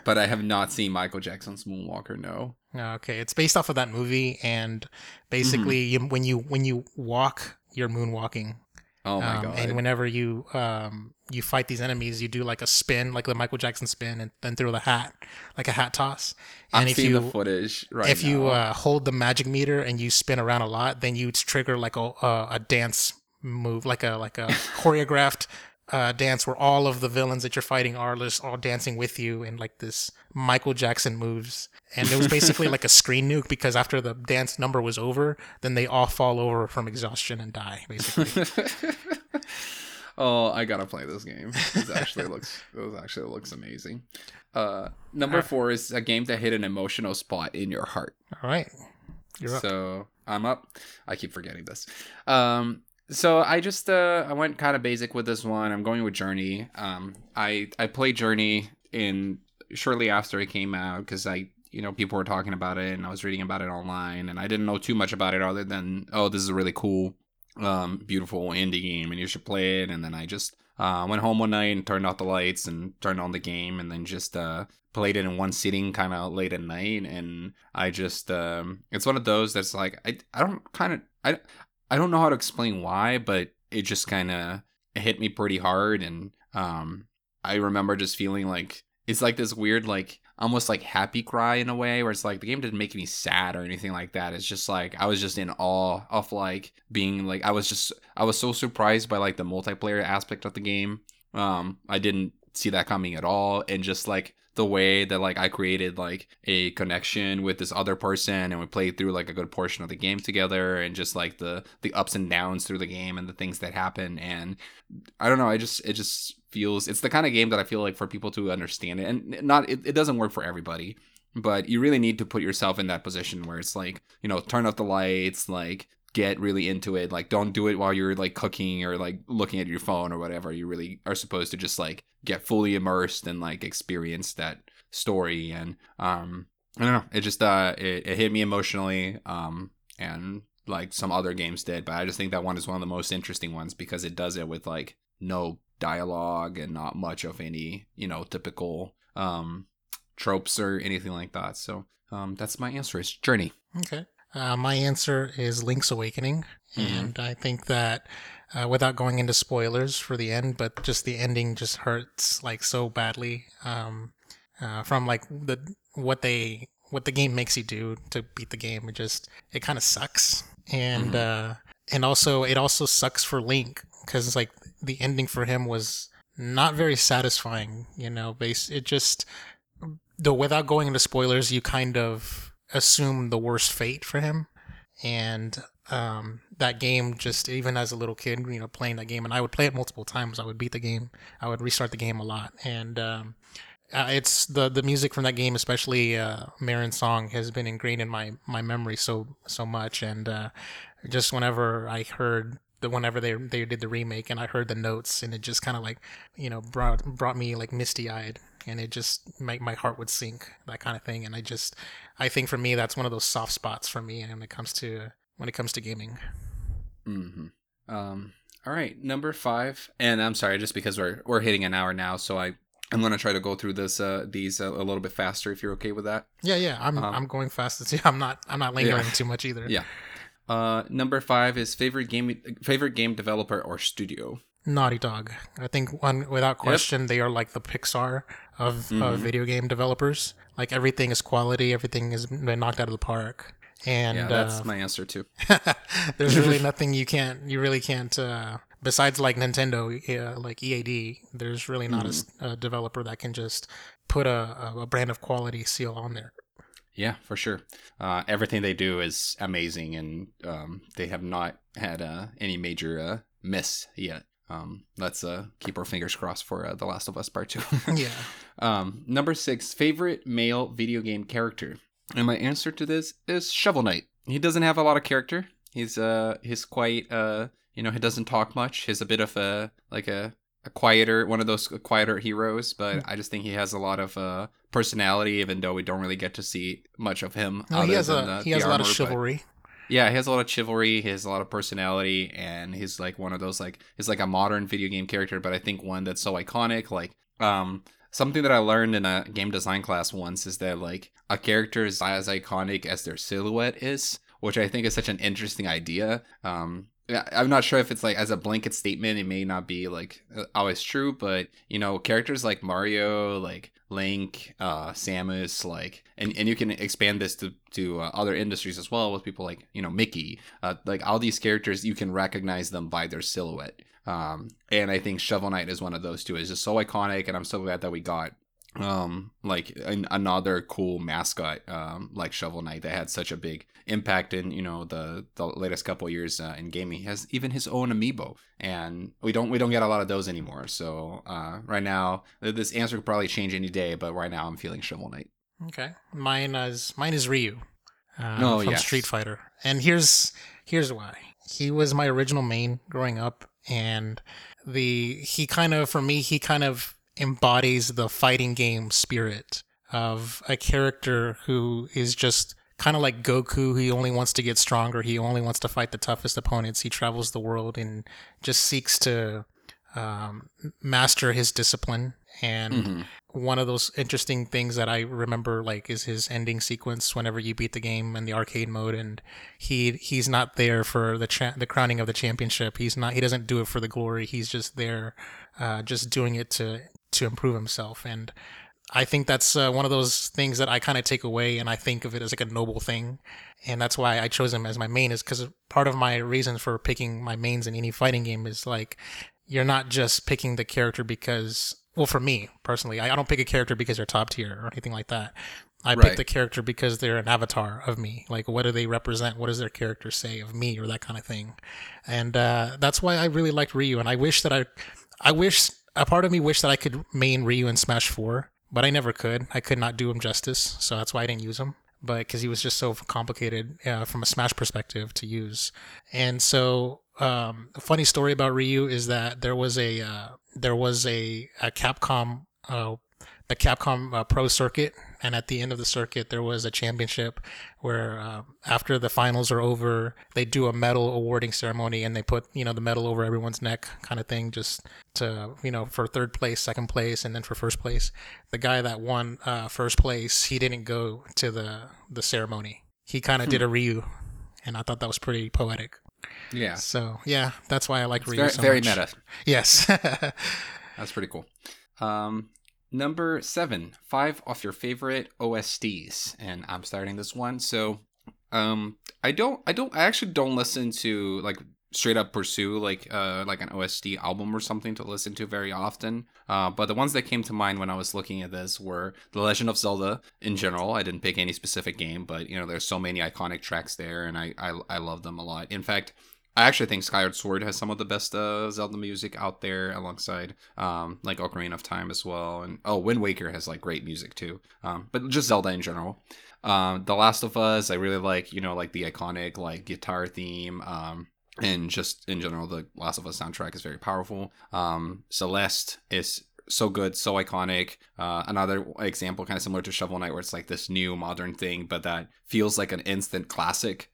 But I have not seen Michael Jackson's Moonwalker. No. Okay, it's based off of that movie, and basically when you walk, you're moonwalking. Oh my god! And whenever you you fight these enemies, you do like a spin, like the Michael Jackson spin, and then throw the hat, like a hat toss. And I've seen the footage right now. You hold the magic meter and you spin around a lot, then you trigger like a dance move, like a choreographed dance where all of the villains that you're fighting are just all dancing with you in like this Michael Jackson moves. And it was basically like a screen nuke, because after the dance number was over, then they all fall over from exhaustion and die, basically. Oh, I gotta play this game. It actually looks amazing. Number 4 is a game that hit an emotional spot in your heart. All right, you're up. So I'm up. I keep forgetting this. So I just I went kind of basic with this one. I'm going with Journey. I played Journey shortly after it came out because people were talking about it and I was reading about it online, and I didn't know too much about it other than, oh, this is a really cool, beautiful indie game and you should play it. And then I just went home one night and turned off the lights and turned on the game, and then just played it in one sitting kind of late at night. And I just it's one of those that's like I don't know how to explain why, but it just kind of hit me pretty hard. And I remember just feeling like it's like this weird, like almost like happy cry in a way, where it's like the game didn't make me sad or anything like that. It's just like I was just in awe of like being like I was so surprised by like the multiplayer aspect of the game. I didn't see that coming at all, and just like the way that like I created like a connection with this other person, and we played through like a good portion of the game together, and just like the ups and downs through the game and the things that happen. And I don't know, it just feels, it's the kind of game that I feel like for people to understand it, and it doesn't work for everybody, but you really need to put yourself in that position where it's like, turn off the lights, like get really into it, like don't do it while you're like cooking or like looking at your phone or whatever. You really are supposed to just like get fully immersed and like experience that story. And I don't know, it just it hit me emotionally, and like some other games did, but I just think that one is one of the most interesting ones because it does it with like no dialogue and not much of any typical tropes or anything like that. So that's my answer, is Journey. Okay. My answer is Link's Awakening, and I think that without going into spoilers for the end, but just the ending just hurts like so badly, from like what the game makes you do to beat the game. It kind of sucks, and and also it also sucks for Link, because it's like the ending for him was not very satisfying. Without going into spoilers, you kind of assume the worst fate for him. And that game, just even as a little kid, playing that game, and I would play it multiple times. I would beat the game, I would restart the game a lot, and it's the music from that game, especially Marin's song, has been ingrained in my memory so much. And just whenever I heard whenever they did the remake and I heard the notes, and it just kind of like brought me like misty-eyed, and it just made my heart would sink, that kind of thing. And I think for me that's one of those soft spots for me when it comes to gaming. All right, number 5, and I'm sorry, just because we're hitting an hour now, so I'm gonna try to go through this these a little bit faster, if you're okay with that. Yeah, I'm going fast too. I'm not lingering too much either. Number 5 is favorite game developer or studio. Naughty Dog. I think without question, Yep. They are like the Pixar of video game developers. Like everything is quality, everything has been knocked out of the park. And yeah, that's my answer too. There's really nothing you really can't. Besides like Nintendo, like EAD, there's really not a developer that can just put a brand of quality seal on there. Yeah, for sure. Everything they do is amazing, and they have not had any major miss yet. Let's keep our fingers crossed for The Last of Us Part 2. Yeah. Number 6, favorite male video game character. And my answer to this is Shovel Knight. He doesn't have a lot of character. He's quite, he doesn't talk much. He's a bit of a quieter, one of those quieter heroes, but I just think he has a lot of personality, even though we don't really get to see much of him. No, he has a lot of chivalry. Yeah, he has a lot of chivalry, he has a lot of personality, and he's like one of those, like, he's like a modern video game character, but I think one that's so iconic, like, something that I learned in a game design class once is that, like, a character is as iconic as their silhouette is, which I think is such an interesting idea. I'm not sure if it's, like, as a blanket statement, it may not be, like, always true, but, characters like Mario, like, Link, Samus, like, and you can expand this to other industries as well with people like, Mickey, like all these characters, you can recognize them by their silhouette. And I think Shovel Knight is one of those too. It's just so iconic, and I'm so glad that we got another cool mascot like Shovel Knight that had such a big impact in the latest couple of years in gaming. He has even his own amiibo, and we don't get a lot of those anymore, so right now this answer could probably change any day, but right now I'm feeling Shovel Knight. Okay, mine is Ryu from Street Fighter, and here's why. He was my original main growing up, and he kind of embodies the fighting game spirit of a character who is just kind of like Goku. He only wants to get stronger. He only wants to fight the toughest opponents. He travels the world and just seeks to master his discipline. And one of those interesting things that I remember, like, is his ending sequence whenever you beat the game in the arcade mode, and he's not there for the crowning of the championship. He doesn't do it for the glory. He's just there, just doing it to improve himself. And I think that's one of those things that I kind of take away, and I think of it as like a noble thing. And that's why I chose him as my main, is because part of my reason for picking my mains in any fighting game is, like, you're not just picking the character because, well, for me personally, I don't pick a character because they're top tier or anything like that. I pick the character because they're an avatar of me. Like, what do they represent? What does their character say of me, or that kind of thing? And that's why I really liked Ryu. And I wish that a part of me wished that I could main Ryu in Smash 4, but I never could. I could not do him justice, so that's why I didn't use him. But because he was just so complicated from a Smash perspective to use. And so a funny story about Ryu is that there was a Capcom, the Capcom Pro Circuit, and at the end of the circuit there was a championship where after the finals are over, they do a medal awarding ceremony, and they put the medal over everyone's neck, kind of thing, just to for third place, second place, and then for first place. The guy that won first place, he didn't go to the ceremony. He kind of did a Ryu, and I thought that was pretty poetic. Yeah. So yeah, that's why I like Ryu so much. Very meta. Yes. That's pretty cool. Number 7, 5 of your favorite OSTs, and I'm starting this one. So, I actually don't listen to, like, straight up pursue like an OST album or something to listen to very often. But the ones that came to mind when I was looking at this were The Legend of Zelda in general. I didn't pick any specific game, but there's so many iconic tracks there, and I love them a lot. In fact, I actually think Skyward Sword has some of the best Zelda music out there, alongside like Ocarina of Time as well, and Wind Waker has like great music too. But just Zelda in general. The Last of Us, I really like like the iconic like guitar theme, and just in general the Last of Us soundtrack is very powerful. Celeste is so good, so iconic. Another example kind of similar to Shovel Knight, where it's like this new modern thing, but that feels like an instant classic.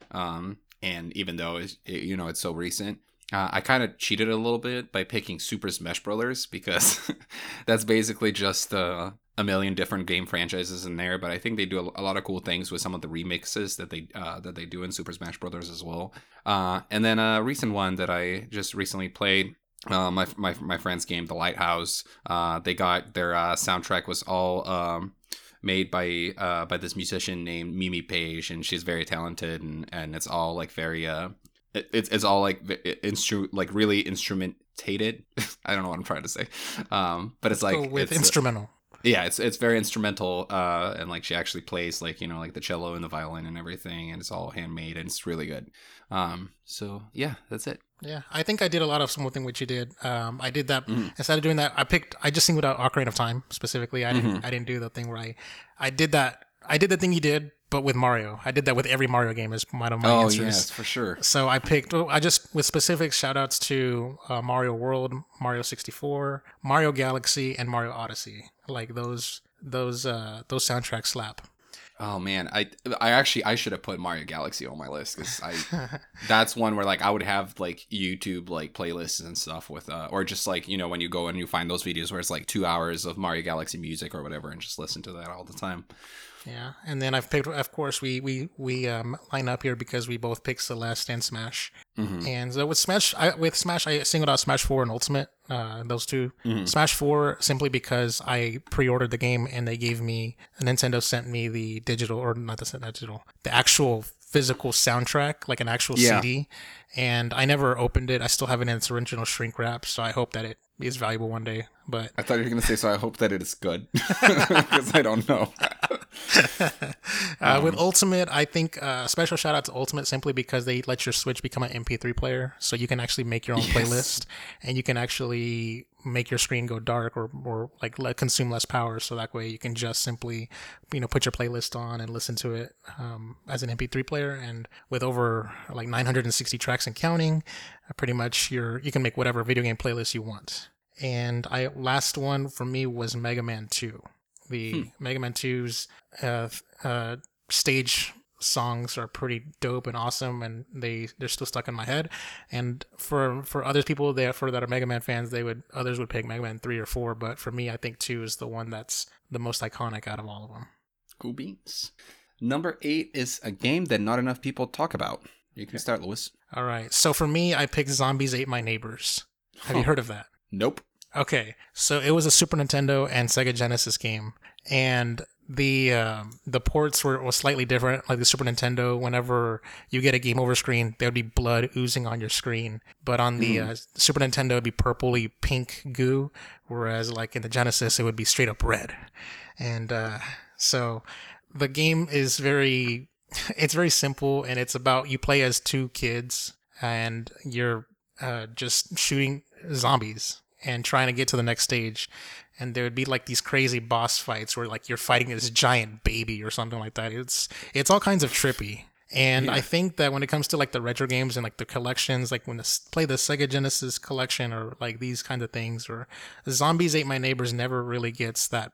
And even though it's so recent, I kind of cheated a little bit by picking Super Smash Brothers, because that's basically just a million different game franchises in there. But I think they do a lot of cool things with some of the remixes that they do in Super Smash Brothers as well. And then a recent one that I just recently played my friend's game, The Lighthouse. They got their soundtrack was all made by this musician named Mimi Page, and she's very talented, and it's all like very it's all like really instrumentated. I don't know what I'm trying to say, but it's like instrumental. Yeah, it's very instrumental, and like she actually plays like, you know, like the cello and the violin and everything, and it's all handmade and it's really good. So yeah, that's it. Yeah, I think I did a lot of similar thing which you did. I did that instead of doing that. I just singled out Ocarina of Time specifically. I didn't do the thing where I did that. I did the thing you did, but with Mario. I did that with every Mario game as one of my answers. Oh yes, for sure. So with specific shout outs to Mario World, Mario 64, Mario Galaxy, and Mario Odyssey. Like those soundtracks slap. Oh man, I should have put Mario Galaxy on my list, because that's one where like I would have like YouTube like playlists and stuff with or just like, you know, when you go and you find those videos where it's like 2 hours of Mario Galaxy music or whatever, and just listen to that all the time. Yeah, and then I've picked, of course, we line up here because we both picked Celeste and Smash. Mm-hmm. And so with Smash, I singled out Smash 4 and Ultimate, those two. Mm-hmm. Smash 4 simply because I pre-ordered the game and Nintendo sent me the actual physical soundtrack, like an actual CD, and I never opened it. I still have it in its original shrink wrap, so I hope that it is valuable one day. But I thought you were going to say, so I hope that it is good, because I don't know. With Ultimate, I think special shout out to Ultimate simply because they let your Switch become an MP3 player, so you can actually make your own playlist, and you can actually make your screen go dark or like consume less power, so that way you can just simply, you know, put your playlist on and listen to it as an MP3 player. And with over like 960 tracks and counting, pretty much you can make whatever video game playlist you want. And last one for me was Mega Man 2. The Mega Man 2's stage songs are pretty dope and awesome, and they're still stuck in my head. And for other people that are Mega Man fans, others would pick Mega Man 3 or 4, but for me, I think 2 is the one that's the most iconic out of all of them. Cool beans. Number 8 is a game that not enough people talk about. You can start, Louis. All right. So for me, I picked Zombies Ate My Neighbors. Have you heard of that? Nope. Okay, so it was a Super Nintendo and Sega Genesis game, and the ports were slightly different. Like the Super Nintendo, whenever you get a game over screen, there would be blood oozing on your screen, but on the Super Nintendo, it would be purpley pink goo, whereas like in the Genesis, it would be straight up red. And so the game is it's very simple, and it's about you play as two kids, and you're just shooting zombies and trying to get to the next stage. And there would be like these crazy boss fights where like you're fighting this giant baby or something like that. It's all kinds of trippy. And I think that when it comes to like the retro games and like the collections, like when play the Sega Genesis collection or like these kinds of things, or Zombies Ate My Neighbors never really gets that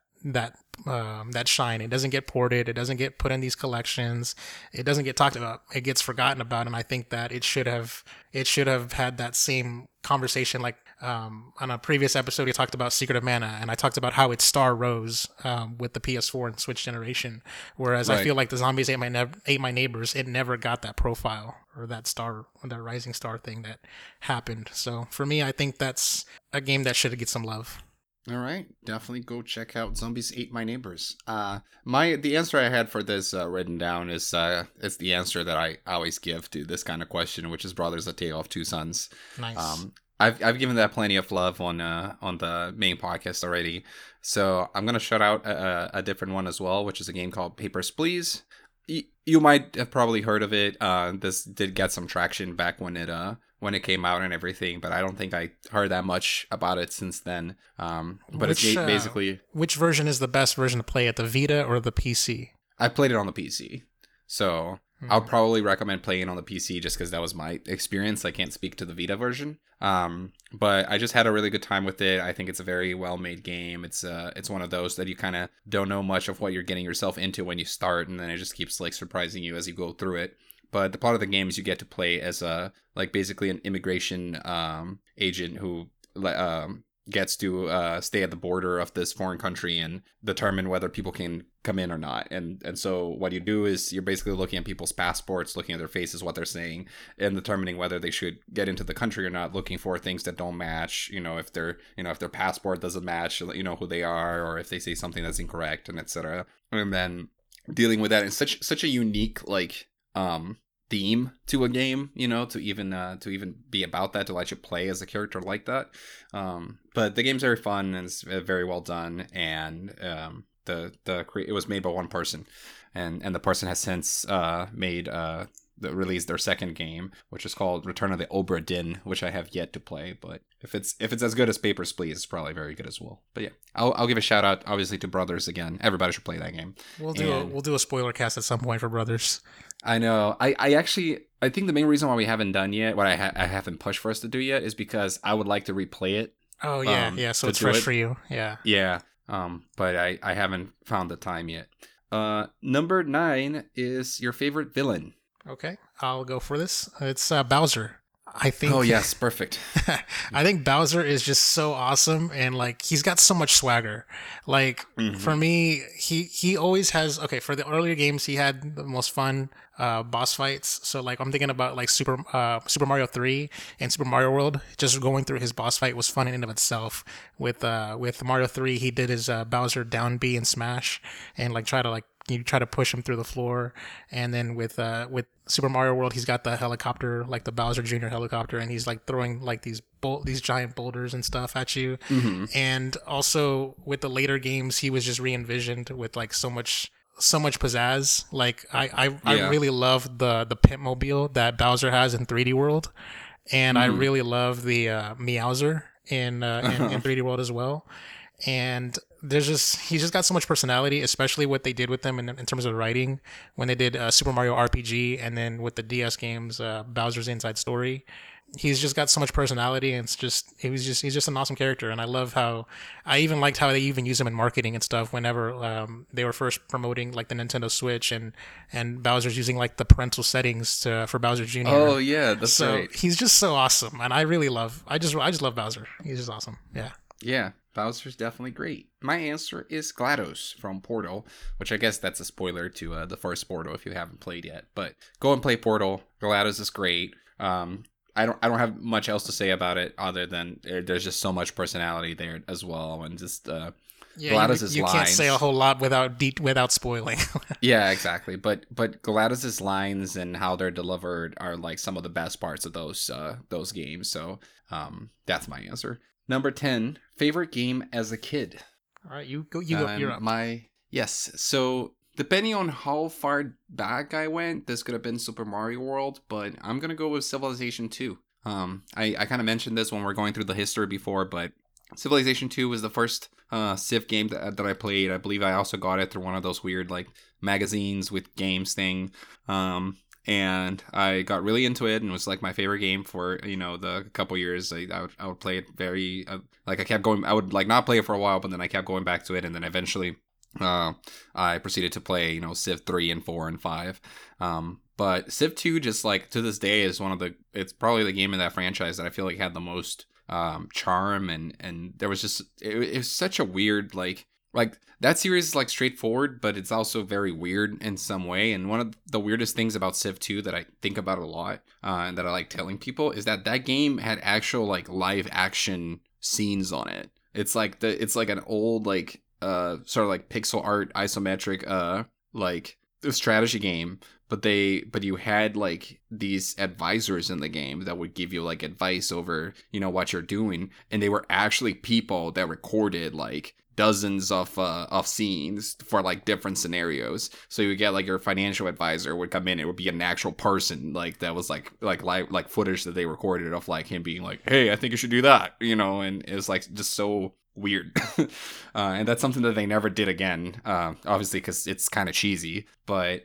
shine. It doesn't get ported. It doesn't get put in these collections. It doesn't get talked about. It gets forgotten about. And I think that it should have had that same conversation. Like on a previous episode, we talked about Secret of Mana, and I talked about how its star rose with the PS4 and Switch generation. Whereas I feel like the Zombies Ate My Neighbors, it never got that profile or that star, or that rising star thing that happened. So for me, I think that's a game that should get some love. All right, definitely go check out Zombies Ate My Neighbors. The answer I had for this written down is it's the answer that I always give to this kind of question, which is Brothers: A Tale of Two Sons. Nice. I've given that plenty of love on the main podcast already, so I'm gonna shout out a different one as well, which is a game called Papers, Please. You might have probably heard of it. This did get some traction back when it came out and everything, but I don't think I heard that much about it since then. But it's basically... which version is the best version to play at, the Vita or the PC? I played it on the PC, so I'll probably recommend playing on the PC just because that was my experience. I can't speak to the Vita version, but I just had a really good time with it. I think it's a very well-made game. It's one of those that you kind of don't know much of what you're getting yourself into when you start, and then it just keeps like surprising you as you go through it. But the plot of the game is you get to play as basically an immigration agent who gets to stay at the border of this foreign country and determine whether people can come in or not. And so what you do is you're basically looking at people's passports, looking at their faces, what they're saying, and determining whether they should get into the country or not, looking for things that don't match, you know, if they're, you know, if their passport doesn't match, you know, who they are, or if they say something that's incorrect, and etc. And then dealing with that in such a unique, like, theme to a game, you know, to even be about that, to let you play as a character like that. But the game's very fun and it's very well done, and it was made by one person, and the person has since released their second game, which is called Return of the Obra Dinn, which I have yet to play, but if it's as good as Papers, Please, it's probably very good as well. But yeah, I'll give a shout out obviously to Brothers again. Everybody should play that game. We'll do a spoiler cast at some point for Brothers. I know. I think the main reason why we haven't done yet, what I haven't pushed for us to do yet, is because I would like to replay it. Oh yeah, yeah. So it's fresh for you. Yeah. Yeah. But I haven't found the time yet. Number 9 is your favorite villain. Okay, I'll go for this. It's Bowser. I think. Oh yes, perfect. I think Bowser is just so awesome, and like he's got so much swagger. Like for me, he always has. Okay, for the earlier games, he had the most fun boss fights. So like I'm thinking about like Super Mario 3 and Super Mario World. Just going through his boss fight was fun in and of itself. With Mario 3, he did his Bowser down B and smash, and like try to push him through the floor. And then with Super Mario World, he's got the helicopter, like the Bowser Jr. helicopter, and he's like throwing like these giant boulders and stuff at you. Mm-hmm. And also with the later games, he was just re-envisioned with like so much pizzazz. Like I really love the pimp mobile that Bowser has in 3D World, and I really love the Meowser in 3D World as well. And he's just got so much personality, especially what they did with them in terms of writing when they did Super Mario RPG, and then with the DS games, Bowser's Inside Story. He's just got so much personality, and he's just an awesome character. And I love how I even liked how they even use him in marketing and stuff. Whenever they were first promoting like the Nintendo Switch, and Bowser's using like the parental settings for Bowser Jr. Oh yeah, that's so right. He's just so awesome, and I really love. I just love Bowser. He's just awesome. Yeah. Yeah. Bowser's definitely great. My answer is GLaDOS from Portal, which I guess that's a spoiler to the first Portal if you haven't played yet. But go and play Portal. GLaDOS is great. I don't have much else to say about it other than there's just so much personality there as well, and just GLaDOS's you lines. You can't say a whole lot without spoiling. Yeah, exactly. But GLaDOS's lines and how they're delivered are like some of the best parts of those games. So that's my answer. Number 10, favorite game as a kid. All right, you go, you're up. So depending on how far back I went, this could have been Super Mario World, but I'm going to go with Civilization 2. I kind of mentioned this when we were going through the history before, but Civilization 2 was the first Civ game that I played. I believe I also got it through one of those weird like magazines with games thing. And I got really into it, and it was like my favorite game for, you know, the couple years. I would play it very like I kept going. I would like not play it for a while, but then I kept going back to it, and then eventually I proceeded to play, you know, Civ 3 and 4 and 5. But Civ 2 just like to this day is it's probably the game in that franchise that I feel like had the most charm, and there was just it was such a weird like that series is like straightforward, but it's also very weird in some way. And one of the weirdest things about Civ 2 that I think about a lot and that I like telling people is that game had actual like live action scenes on it. It's like an old like sort of like pixel art isometric like strategy game, but you had like these advisors in the game that would give you like advice over, you know, what you're doing, and they were actually people that recorded like dozens of scenes for like different scenarios. So you would get like your financial advisor would come in, it would be an actual person like that was like live like footage that they recorded of like him being like, hey, I think you should do that, you know. And it's like just so weird. And that's something that they never did again, obviously, because it's kind of cheesy. But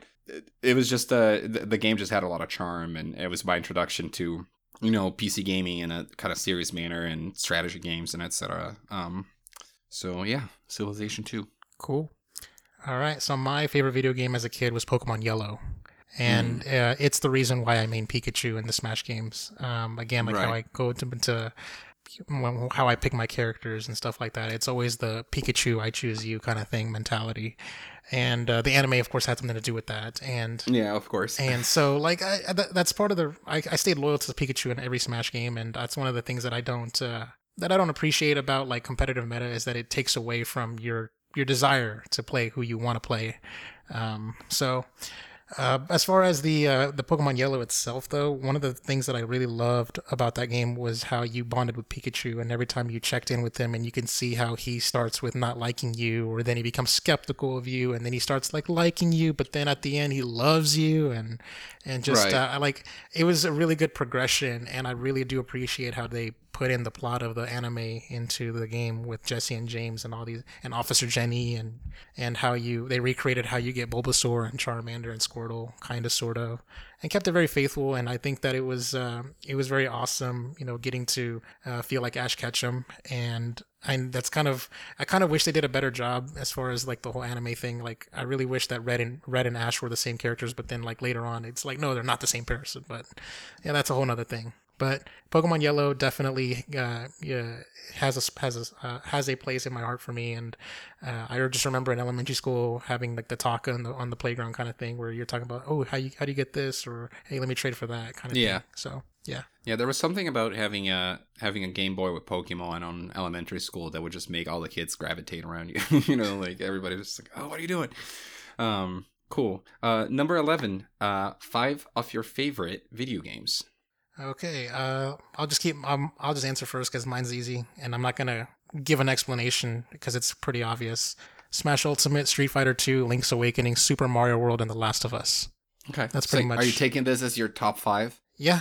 it was just the game just had a lot of charm, and it was my introduction to, you know, PC gaming in a kind of serious manner and strategy games and etc. So yeah, Civilization 2. Cool. All right. So my favorite video game as a kid was Pokemon Yellow, and it's the reason why I main Pikachu in the Smash games. Again, like right. How I go to how I pick my characters and stuff like that. It's always the Pikachu, I choose you kind of thing mentality. And the anime, of course, had something to do with that. And yeah, of course. And so, like, that's part of the... I stayed loyal to Pikachu in every Smash game, and that's one of the things that I don't appreciate about, like, competitive meta, is that it takes away from your desire to play who you want to play. As far as the Pokemon Yellow itself, though, one of the things that I really loved about that game was how you bonded with Pikachu, and every time you checked in with him, and you can see how he starts with not liking you, or then he becomes skeptical of you, and then he starts like liking you, but then at the end he loves you, and just right. It was a really good progression, and I really do appreciate how they put in the plot of the anime into the game with Jesse and James and all these, and Officer Jenny, and how they recreated how you get Bulbasaur and Charmander and Squirtle, kind of, sort of, and kept it very faithful. And I think that it was very awesome, you know, getting to feel like Ash Ketchum, and that's kind of, I kind of wish they did a better job as far as like the whole anime thing. Like, I really wish that Red and Ash were the same characters, but then like later on, it's like, no, they're not the same person. But yeah, that's a whole nother thing. But Pokemon Yellow definitely has a place in my heart for me, and I just remember in elementary school having like the talk on the playground kind of thing, where you're talking about, oh, how do you get this, or hey, let me trade for that kind of thing. So yeah, there was something about having a Game Boy with Pokemon on elementary school that would just make all the kids gravitate around you. You know, like everybody was just like, oh, what are you doing? Cool. Number 11, 5 of your favorite video games. Okay, I'll just answer first because mine's easy, and I'm not gonna give an explanation because it's pretty obvious. Smash Ultimate, Street Fighter 2, Link's Awakening, Super Mario World, and The Last of Us. Okay, that's pretty much. Are you taking this as your top 5? Yeah.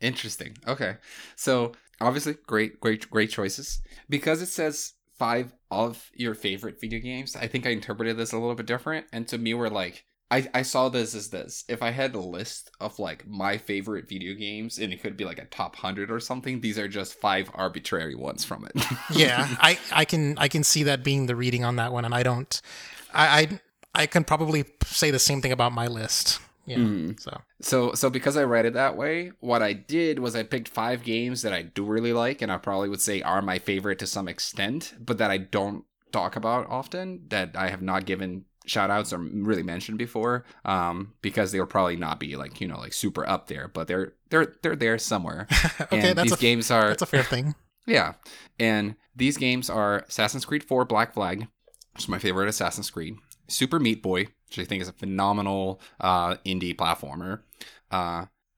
Interesting. Okay, so obviously, great choices. Because it says 5 of your favorite video games, I think I interpreted this a little bit different, and to me, we're like. I saw this as this. If I had a list of like my favorite video games, and it could be like a top 100 or something, these are just 5 arbitrary ones from it. Yeah, I can see that being the reading on that one, and I can probably say the same thing about my list. Yeah. Mm. So because I read it that way, what I did was I picked 5 games that I do really like, and I probably would say are my favorite to some extent, but that I don't talk about often, that I have not given shoutouts are really mentioned before, because they will probably not be like, you know, like super up there, but they're there somewhere. Okay, and that's a fair thing. Yeah, and these games are Assassin's Creed 4 Black Flag, which is my favorite Assassin's Creed, Super Meat Boy, which I think is a phenomenal indie platformer,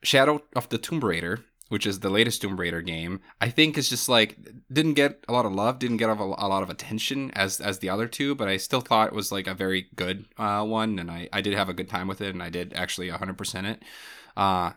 Shadow of the Tomb Raider, which is the latest Tomb Raider game. I think it's just like, didn't get a lot of love, didn't get a lot of attention as the other two, but I still thought it was like a very good one, and I did have a good time with it, and I did actually 100% it. In a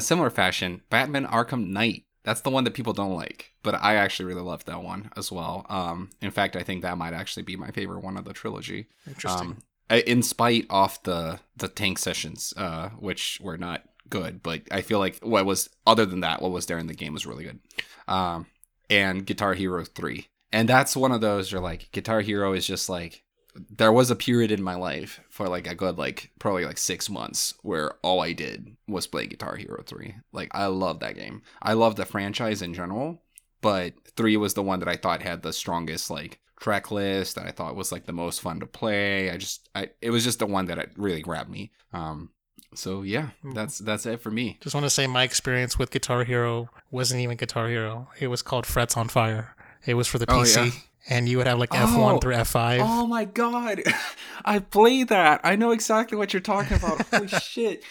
similar fashion, Batman Arkham Knight. That's the one that people don't like, but I actually really loved that one as well. In fact, I think that might actually be my favorite one of the trilogy. Interesting. In spite of the tank sessions, which were not good, but I feel like what was there in the game was really good. And Guitar Hero 3, and that's one of those you're like, Guitar Hero is just like, there was a period in my life for like a good like probably like 6 months where all I did was play Guitar Hero 3. Like, I love that game, I love the franchise in general, but 3 was the one that I thought had the strongest like track list, that I thought was like the most fun to play. It was just the one that really grabbed me. So yeah, that's it for me. Just want to say my experience with Guitar Hero wasn't even Guitar Hero. It was called Frets on Fire. It was for the PC, and you would have like F1 through F5. Oh my god, I played that. I know exactly what you're talking about. Holy shit.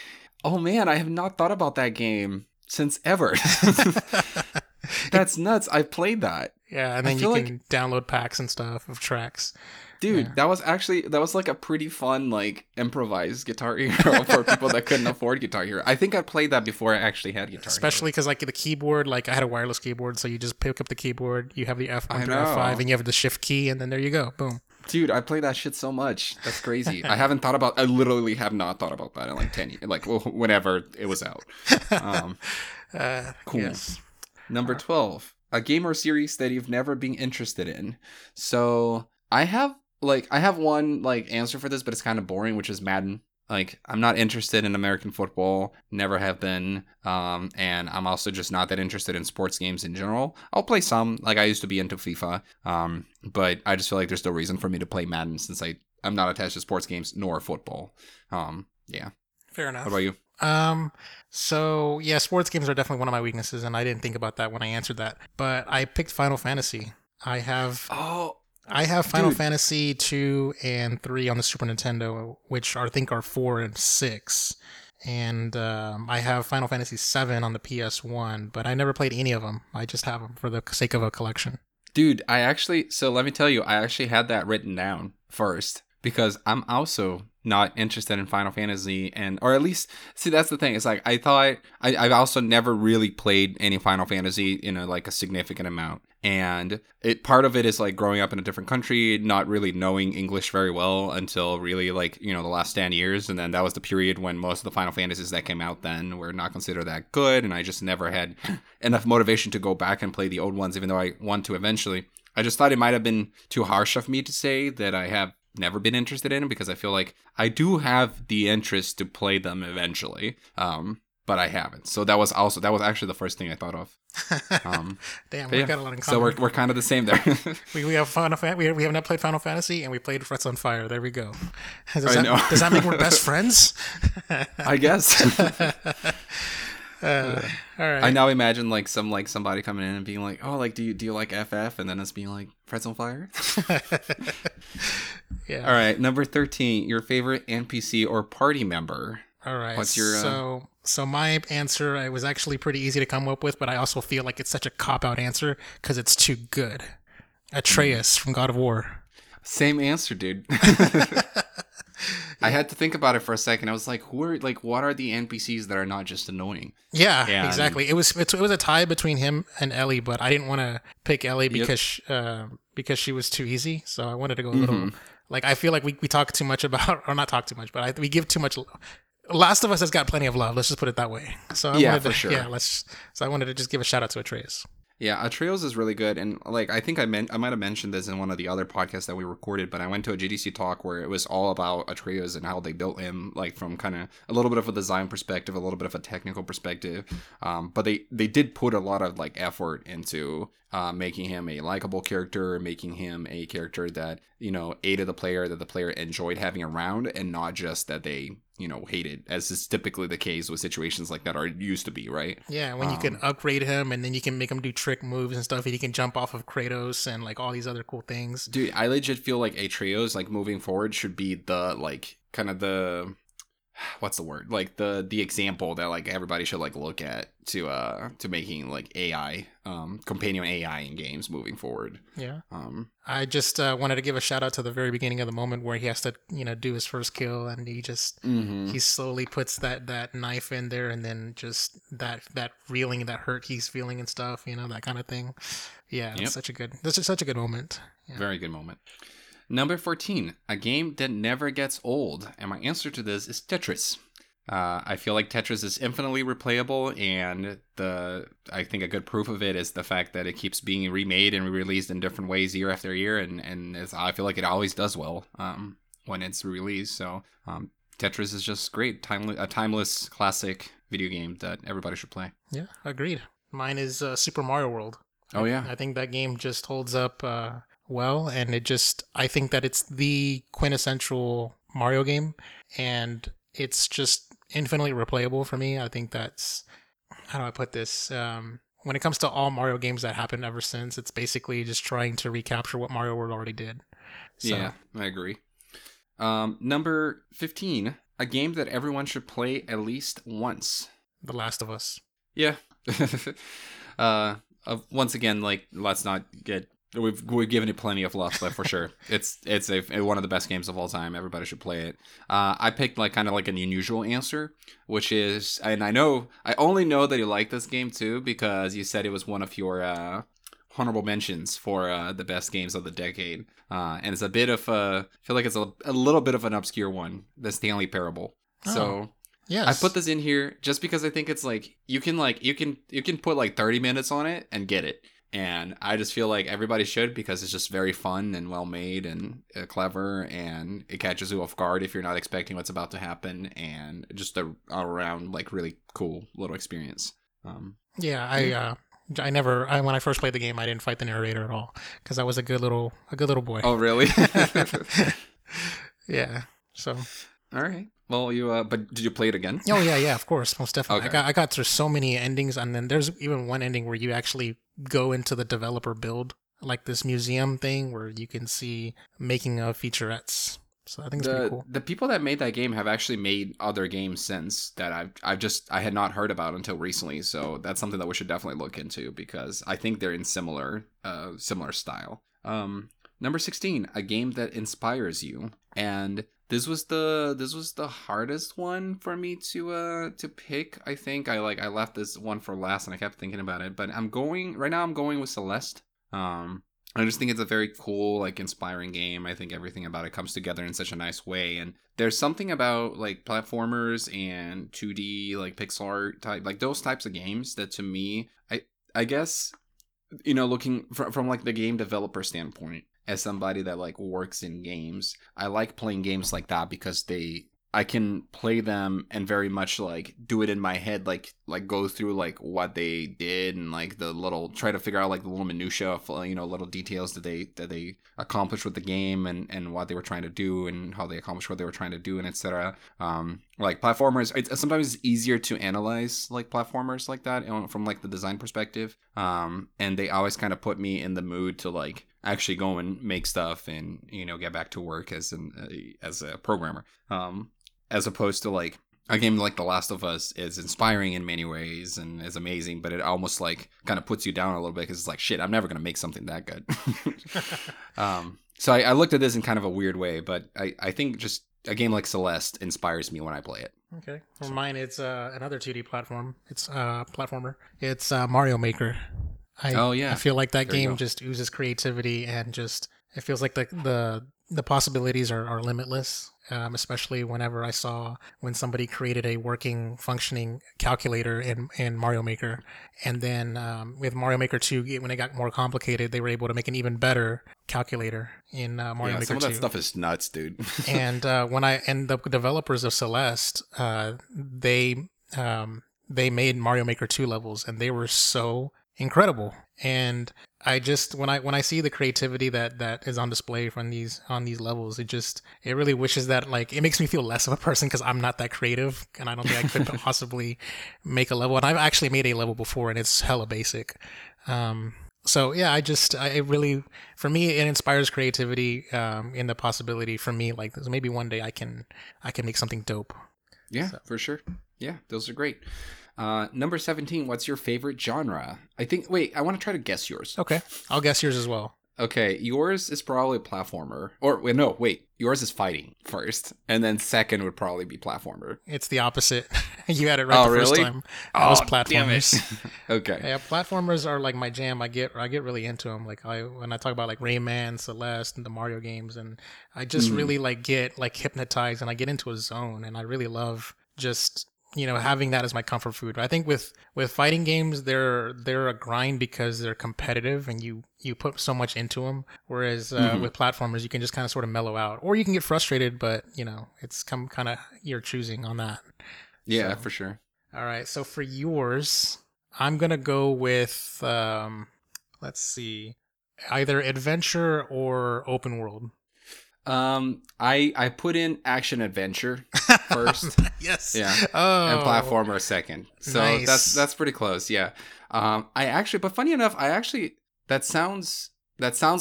Oh man, I have not thought about that game since ever. That's nuts. I played that. Yeah, and then you can download packs and stuff of tracks. Dude, yeah. that was like a pretty fun, like, improvised Guitar Hero for people that couldn't afford Guitar Hero. I think I played that before I actually had Guitar Hero. Especially because, like, the keyboard, like, I had a wireless keyboard, so you just pick up the keyboard, you have the F1 through F5, and you have the shift key, and then there you go. Boom. Dude, I play that shit so much. That's crazy. I literally have not thought about that in, like, 10 years. Like, whenever it was out. Cool. Yes. Number 12. A game or series that you've never been interested in. So, I have one, like, answer for this, but it's kind of boring, which is Madden. Like, I'm not interested in American football, never have been, and I'm also just not that interested in sports games in general. I'll play some, like I used to be into FIFA, but I just feel like there's no reason for me to play Madden since I'm not attached to sports games nor football. Yeah. Fair enough. What about you? So yeah, sports games are definitely one of my weaknesses, and I didn't think about that when I answered that, but I picked Final Fantasy. I have Final Fantasy 2 and 3 on the Super Nintendo, which I think are 4 and 6. And I have Final Fantasy 7 on the PS1, but I never played any of them. I just have them for the sake of a collection. Dude, let me tell you, I actually had that written down first because I'm also not interested in Final Fantasy, that's the thing. It's like, I thought, I've also never really played any Final Fantasy in a significant amount. And part of it is like growing up in a different country, not really knowing English very well until really the last 10 years. And then that was the period when most of the Final Fantasies that came out then were not considered that good. And I just never had enough motivation to go back and play the old ones, even though I want to eventually. I just thought it might have been too harsh of me to say that I have never been interested in, because I feel like I do have the interest to play them eventually. But I haven't. So that was actually the first thing I thought of. Damn, we've got a lot in common. So we're kind of the same there. we have not played Final Fantasy, and we played Frets on Fire. There we go. Does that make we're best friends? I guess. All right. I now imagine somebody coming in and being like, "Oh, do you like FF?" and then us being like, "Frets on Fire." Yeah. All right. Number 13. Your favorite NPC or party member. All right. What's your So my answer, it was actually pretty easy to come up with, but I also feel like it's such a cop-out answer because it's too good. Atreus from God of War. Same answer, dude. I had to think about it for a second. I was like, what are the NPCs that are not just annoying? Yeah, exactly. It was a tie between him and Ellie, but I didn't want to pick Ellie because she was too easy. So I wanted to go a little... Like, I feel like we talk too much about... Or not talk too much, but we give too much... Last of Us has got plenty of love. Let's just put it that way. So I wanted to, for sure. Yeah, I wanted to just give a shout out to Atreus. Yeah, Atreus is really good, and I think I might have mentioned this in one of the other podcasts that we recorded, but I went to a GDC talk where it was all about Atreus and how they built him, from kind of a little bit of a design perspective, a little bit of a technical perspective, but they did put a lot of effort into making him a likable character, making him a character that aided the player enjoyed having around, and not just that they hate it, as is typically the case with situations like that, or it used to be, right? Yeah, when you can upgrade him, and then you can make him do trick moves and stuff, and he can jump off of Kratos and all these other cool things. Dude, I legit feel like Atreus, moving forward, should be the, kind of the... What's the word? The example that everybody should look at to making AI companion AI in games moving forward. Yeah. I just wanted to give a shout out to the very beginning of the moment where he has to do his first kill, and he just he slowly puts that knife in there, and then just that reeling, that hurt he's feeling and stuff, that kind of thing. Yeah, yep. That's such a good moment. Yeah. Very good moment. Number 14, a game that never gets old. And my answer to this is Tetris. I feel like Tetris is infinitely replayable, and I think a good proof of it is the fact that it keeps being remade and released in different ways year after year, and I feel like it always does well when it's released. So Tetris is just great, a timeless classic video game that everybody should play. Yeah, agreed. Mine is Super Mario World. Oh, yeah. I think that game just holds up... well, and I think that it's the quintessential Mario game, and it's just infinitely replayable for me. I think that's, how do I put this? When it comes to all Mario games that happened ever since, it's basically just trying to recapture what Mario World already did. So. Yeah, I agree. Number 15, a game that everyone should play at least once. The Last of Us. Yeah. Once again, let's not get... We've given it plenty of love, but for sure, it's one of the best games of all time. Everybody should play it. I picked an unusual answer, which is, and I only know that you like this game too because you said it was one of your honorable mentions for the best games of the decade, and it's a bit of a, I feel like it's a little bit of an obscure one, the Stanley Parable. Oh. So. Yes. I put this in here just because I think it's you can put 30 minutes on it and get it. And I just feel like everybody should, because it's just very fun and well-made and clever, and it catches you off guard if you're not expecting what's about to happen, and just a all-around, like, really cool little experience. Yeah, I never, when I first played the game, I didn't fight the narrator at all, because I was a good little boy. Oh, really? Yeah, so. All right. Well, you, but did you play it again? Oh, yeah, of course, most definitely. Okay. I got through so many endings, and then there's even one ending where you actually go into the developer build, like this museum thing where you can see making of featurettes. So I think it's pretty cool. The people that made that game have actually made other games since that I had not heard about until recently. So that's something that we should definitely look into, because I think they're in similar style. Number 16, a game that inspires you. And this was the hardest one for me to pick. I think I left this one for last, and I kept thinking about it. But I'm going with Celeste. I just think it's a very cool, like, inspiring game. I think everything about it comes together in such a nice way. And there's something about, like, platformers and 2D, like, pixel art type, like, those types of games that, to me, I guess, you know, looking from like, the game developer standpoint, as somebody that, like, works in games, I like playing games like that because I can play them and very much, like, do it in my head, like go through, like, what they did and, like, try to figure out, like, the little minutia of, you know, little details that they accomplished with the game and what they were trying to do and how they accomplished what they were trying to do, and etc. Like, platformers, it's sometimes easier to analyze, like, platformers like that from, like, the design perspective. And they always kind of put me in the mood to, like, actually go and make stuff and, you know, get back to work as a programmer. As opposed to, like, a game like The Last of Us is inspiring in many ways and is amazing, but it almost, like, kind of puts you down a little bit because it's like, shit, I'm never going to make something that good. So I looked at this in kind of a weird way, but I think just a game like Celeste inspires me when I play it. Okay. For mine, it's another 2D platform. It's platformer. It's Mario Maker. I feel like that game just oozes creativity, and just, it feels like the possibilities are limitless. Especially whenever I saw when somebody created a working, functioning calculator in Mario Maker. And then with Mario Maker 2, when it got more complicated, they were able to make an even better calculator in Mario Maker 2. Yeah, some of that stuff is nuts, dude. And the developers of Celeste, they made Mario Maker 2 levels, and they were so incredible. And I just, when I see the creativity that is on display from on these levels, it really wishes that, like, it makes me feel less of a person because I'm not that creative, and I don't think I could possibly make a level. And I've actually made a level before, and it's hella basic. So yeah, it really, for me, it inspires creativity in the possibility for me, like, maybe one day I can make something dope. Yeah, so. For sure. Yeah, those are great. Number 17, what's your favorite genre? I want to try to guess yours. Okay, I'll guess yours as well. Okay, yours is probably platformer. Yours is fighting first, and then second would probably be platformer. It's the opposite. You had it right first time. I was platformers. Damn it. Okay. Yeah, platformers are, like, my jam. I get really into them. Like, when I talk about, like, Rayman, Celeste, and the Mario games, and I just really, like, get, like, hypnotized, and I get into a zone, and I really love just, you know, having that as my comfort food. I think with fighting games, they're a grind because they're competitive and you put so much into them. Whereas with platformers, you can just kind of sort of mellow out, or you can get frustrated, but, you know, it's come kind of your choosing on that. Yeah, so, for sure. All right. So for yours, I'm going to go with, let's see, either adventure or open world. I put in action adventure first. Yes. Yeah. Oh. And platformer second. So nice. That's pretty close. Yeah. But funny enough, that sounds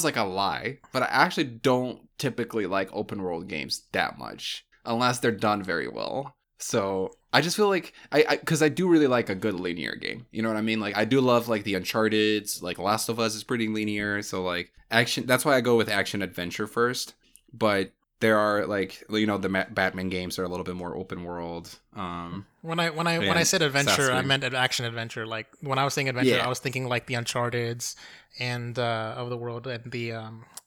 like a lie, but I actually don't typically like open world games that much unless they're done very well. So I just feel like because I do really like a good linear game. You know what I mean? Like, I do love, like, the Uncharted, like, Last of Us is pretty linear. So, like, action, that's why I go with action adventure first. But there are, like, you know, the Batman games are a little bit more open world. When I said adventure, I meant action adventure. Like, when I was saying adventure, yeah, I was thinking, like, the Uncharted's and of the world, and the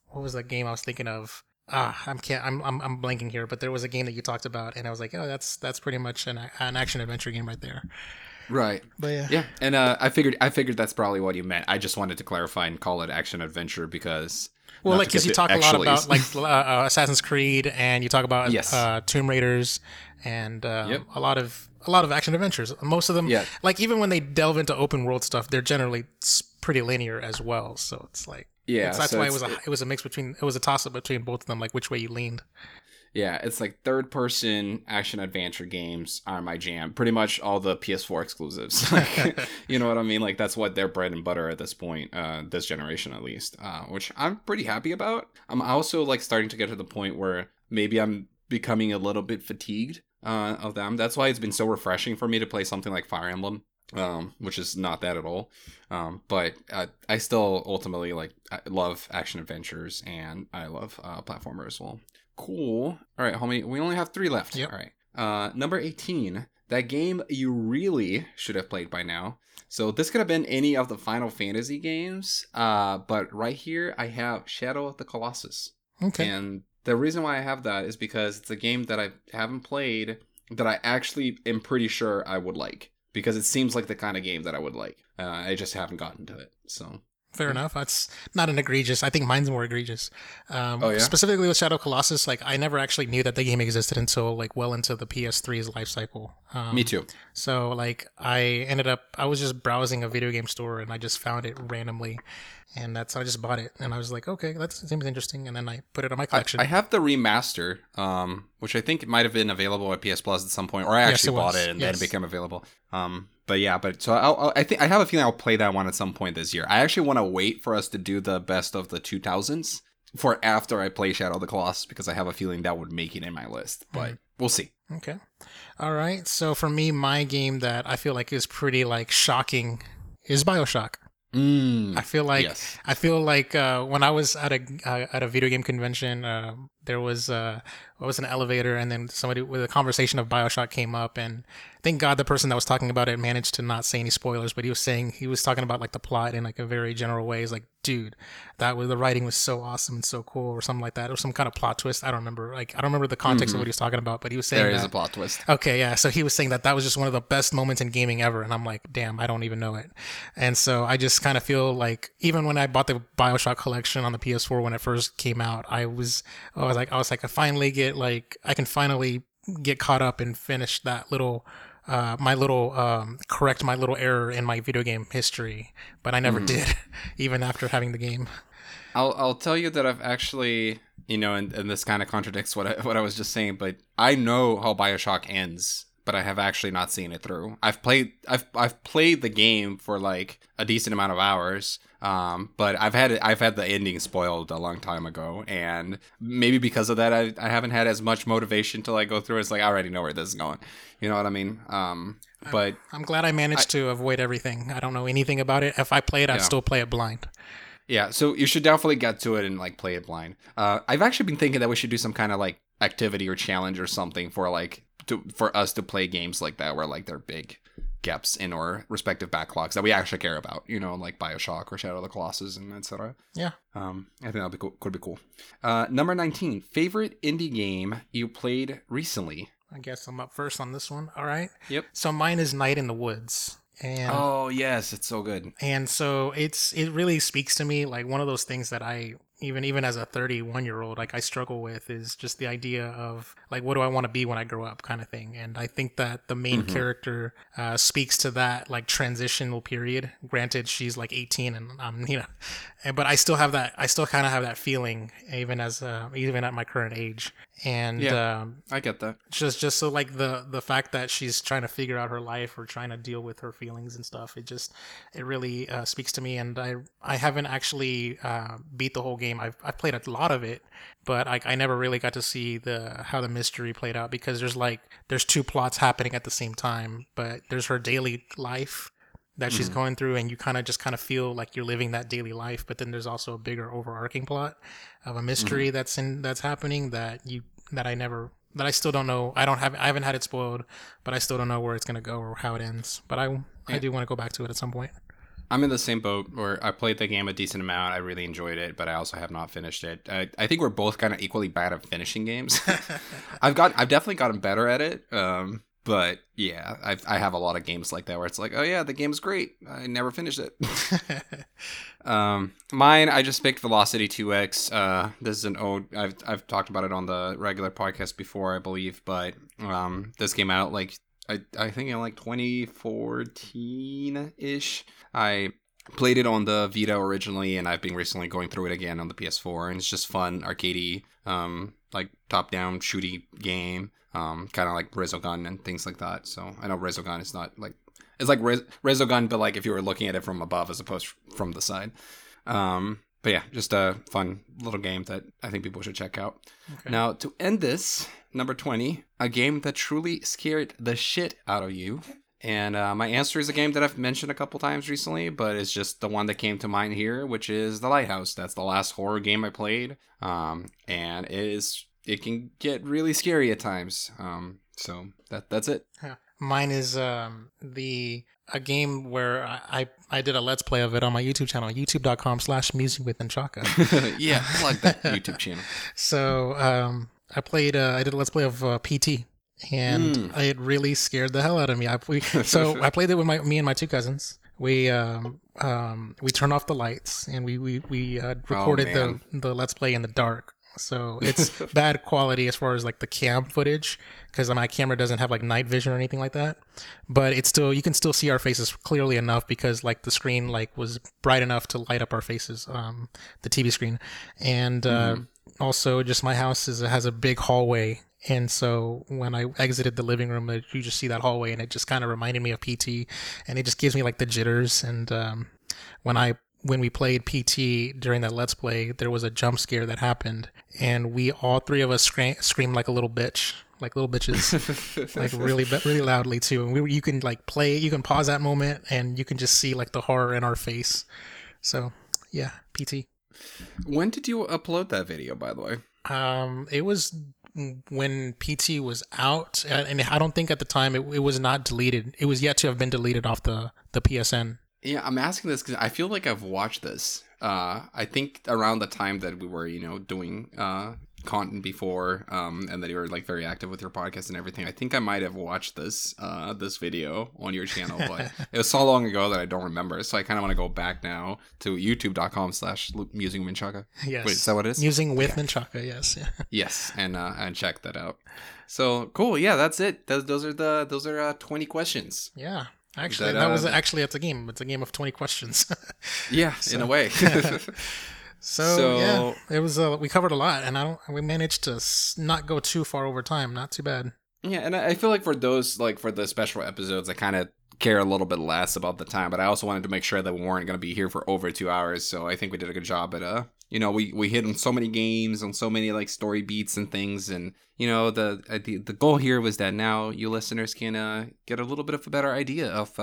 what was that game I was thinking of? I'm blanking here. But there was a game that you talked about, and I was like, oh, that's pretty much an action adventure game right there. Right. But yeah. Yeah. And I figured that's probably what you meant. I just wanted to clarify and call it action adventure because. Well, like, because you talk a lot about like Assassin's Creed, and you talk about Tomb Raiders, and a lot of action adventures. Most of them, like even when they delve into open world stuff, they're generally pretty linear as well. So it's like, it was a toss up between both of them, like which way you leaned. Yeah, it's like third person action adventure games are my jam. Pretty much all the PS4 exclusives. Like, you know what I mean? Like that's what their bread and butter at this point, this generation at least, which I'm pretty happy about. I'm also like starting to get to the point where maybe I'm becoming a little bit fatigued of them. That's why it's been so refreshing for me to play something like Fire Emblem, which is not that at all. But I still ultimately like I love action adventures and I love platformer as well. Cool. All right, homie. We only have 3 left. Yep. All right. Number 18. That game you really should have played by now. So this could have been any of the Final Fantasy games. But right here, I have Shadow of the Colossus. Okay. And the reason why I have that is because it's a game that I haven't played that I actually am pretty sure I would like. Because it seems like the kind of game that I would like. I just haven't gotten to it. So... Fair enough. That's not an egregious. I think mine's more egregious. Specifically with Shadow Colossus, like I never actually knew that the game existed until like well into the PS3's life cycle. Me too. So like I was just browsing a video game store and I just found it randomly. And that's how I just bought it. And I was like, okay, that seems interesting. And then I put it on my collection. I have the remaster, which I think might have been available at PS Plus at some point. Or I actually bought it and then it became available. I think I have a feeling I'll play that one at some point this year. I actually want to wait for us to do the best of the 2000s for after I play Shadow of the Colossus because I have a feeling that would make it in my list. But we'll see. Okay. All right. So for me, my game that I feel like is pretty like shocking is BioShock. I feel like when I was at a video game convention, there was an elevator, and then somebody with a conversation of BioShock came up, and thank God the person that was talking about it managed to not say any spoilers, but he was talking about like the plot in like a very general way. He's like, dude, the writing was so awesome and so cool, or something like that, or some kind of plot twist. I don't remember the context of what he was talking about, but he was saying there is a plot twist. Okay, yeah. So he was saying that was just one of the best moments in gaming ever, and I'm like, damn, I don't even know it. And so I just kind of feel like even when I bought the BioShock collection on the PS4 when it first came out, I was like, I can finally get caught up and finish that little, correct my little error in my video game history, but I never did, even after having the game. I'll tell you that I've actually, you know, and this kind of contradicts what I was just saying, but I know how BioShock ends, but I have actually not seen it through. I've played the game for like a decent amount of hours. But I've had the ending spoiled a long time ago, and maybe because of that, I haven't had as much motivation to like go through. It's like I already know where this is going. You know what I mean? But I'm glad I managed to avoid everything. I don't know anything about it. If I play it, I'd still play it blind. Yeah, so you should definitely get to it and like play it blind. I've actually been thinking that we should do some kind of like activity or challenge or something for us to play games like that where like they're big gaps in our respective backlogs that we actually care about, you know, like BioShock or Shadow of the Colossus and etc. Yeah. I think that could be cool. Number 19, favorite indie game you played recently. I guess I'm up first on this one. All right. Yep. So mine is Night in the Woods. And oh yes, it's so good. And so it really speaks to me, like one of those things that I even as a 31-year-old, like I struggle with is just the idea of like, what do I want to be when I grow up kind of thing. And I think that the main character speaks to that like transitional period. Granted, she's like 18 and I'm, you know, but I still kind of have that feeling even at my current age. And I get that. Just so like the fact that she's trying to figure out her life or trying to deal with her feelings and stuff, it really speaks to me. And I haven't actually beat the whole game. I've played a lot of it, but I never really got to see how the mystery played out, because there's 2 plots happening at the same time, but there's her daily life that she's going through, and you kind of feel like you're living that daily life. But then there's also a bigger overarching plot of a mystery that's happening that I still don't know. I haven't had it spoiled, but I still don't know where it's gonna go or how it ends. But I do want to go back to it at some point. I'm in the same boat where I played the game a decent amount. I really enjoyed it, but I also have not finished it. I think we're both kind of equally bad at finishing games. I've definitely gotten better at it. But yeah, I have a lot of games like that where it's like, oh yeah, the game's great. I never finished it. Mine, I just picked Velocity 2X. This is an old, I've talked about it on the regular podcast before, I believe, but this came out like, I think in like 2014-ish. I played it on the Vita originally, and I've been recently going through it again on the PS4, and it's just fun, arcadey, like top-down shooty game. Kind of like Resogun and things like that. So I know Resogun is not like, it's like Resogun, but like if you were looking at it from above as opposed from the side. But yeah, just a fun little game that I think people should check out. Okay. Now to end this, number 20, a game that truly scared the shit out of you. And my answer is a game that I've mentioned a couple times recently, but it's just the one that came to mind here, which is The Lighthouse. That's the last horror game I played. And it is... It can get really scary at times. So that's it. Yeah. Mine is a game where I did a Let's Play of it on my YouTube channel, youtube.com/musicwithmenchuk. Yeah, plug that YouTube channel. So I did a Let's Play of PT. And it really scared the hell out of me. I played it with me and my two cousins. We turned off the lights and we recorded the Let's Play in the dark. So it's bad quality as far as like the cam footage, because my camera doesn't have like night vision or anything like that, but it's still, you can still see our faces clearly enough because like the screen like was bright enough to light up our faces, the TV screen. And also just my house has a big hallway, and so when I exited the living room, you just see that hallway, and it just kind of reminded me of PT, and it just gives me like the jitters. And when we played PT during that Let's Play, there was a jump scare that happened, and we all three of us screamed like a little bitch, like little bitches, like really, really loudly too. And you can like play, you can pause that moment, and you can just see like the horror in our face. So yeah, PT. When did you upload that video, by the way? It was when PT was out, and I don't think at the time it was not deleted. It was yet to have been deleted off the PSN. Yeah, I'm asking this because I feel like I've watched this. I think around the time that we were, doing content before, and that you were like very active with your podcast and everything. I think I might have watched this this video on your channel, but it was so long ago that I don't remember. So I kind of want to go back now to youtube.com/musingwithmenchuk. Yes. Wait, is that what it is? Musing with Menchaka, yes. Yes, and check that out. So cool. Yeah, that's it. Those are 20 questions. Yeah. Actually, that was actually it's a game. It's a game of 20 questions. Yeah, so, in a way. so yeah, it was. We covered a lot, and we managed to not go too far over time. Not too bad. Yeah, and I feel like for the special episodes, I kind of care a little bit less about the time, but I also wanted to make sure that we weren't going to be here for over 2 hours. So I think we did a good job at we hit on so many games, on so many like story beats and things, and the goal here was that now you listeners can get a little bit of a better idea of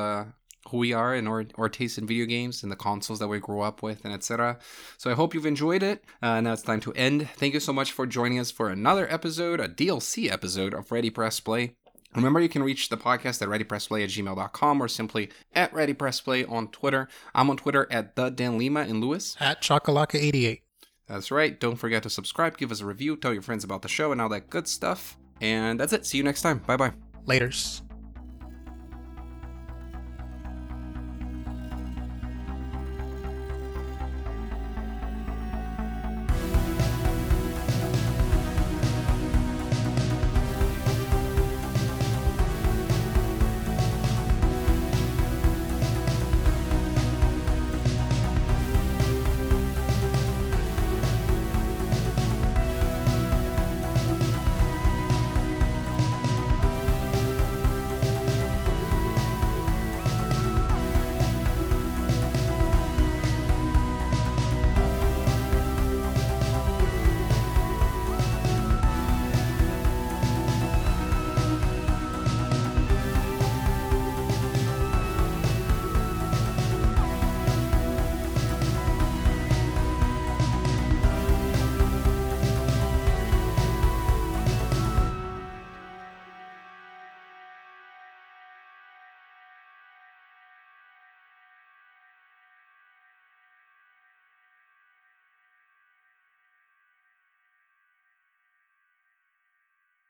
who we are and our taste in video games and the consoles that we grew up with and etc. So I hope you've enjoyed it. Now it's time to end. Thank you so much for joining us for another episode, a DLC episode of Ready Press Play. Remember, you can reach the podcast at readypressplay@gmail.com or simply at readypressplay on Twitter. I'm on Twitter at @DanLima and Lewis at Chocolaka88. That's right. Don't forget to subscribe, give us a review, tell your friends about the show and all that good stuff. And that's it. See you next time. Bye-bye. Laters.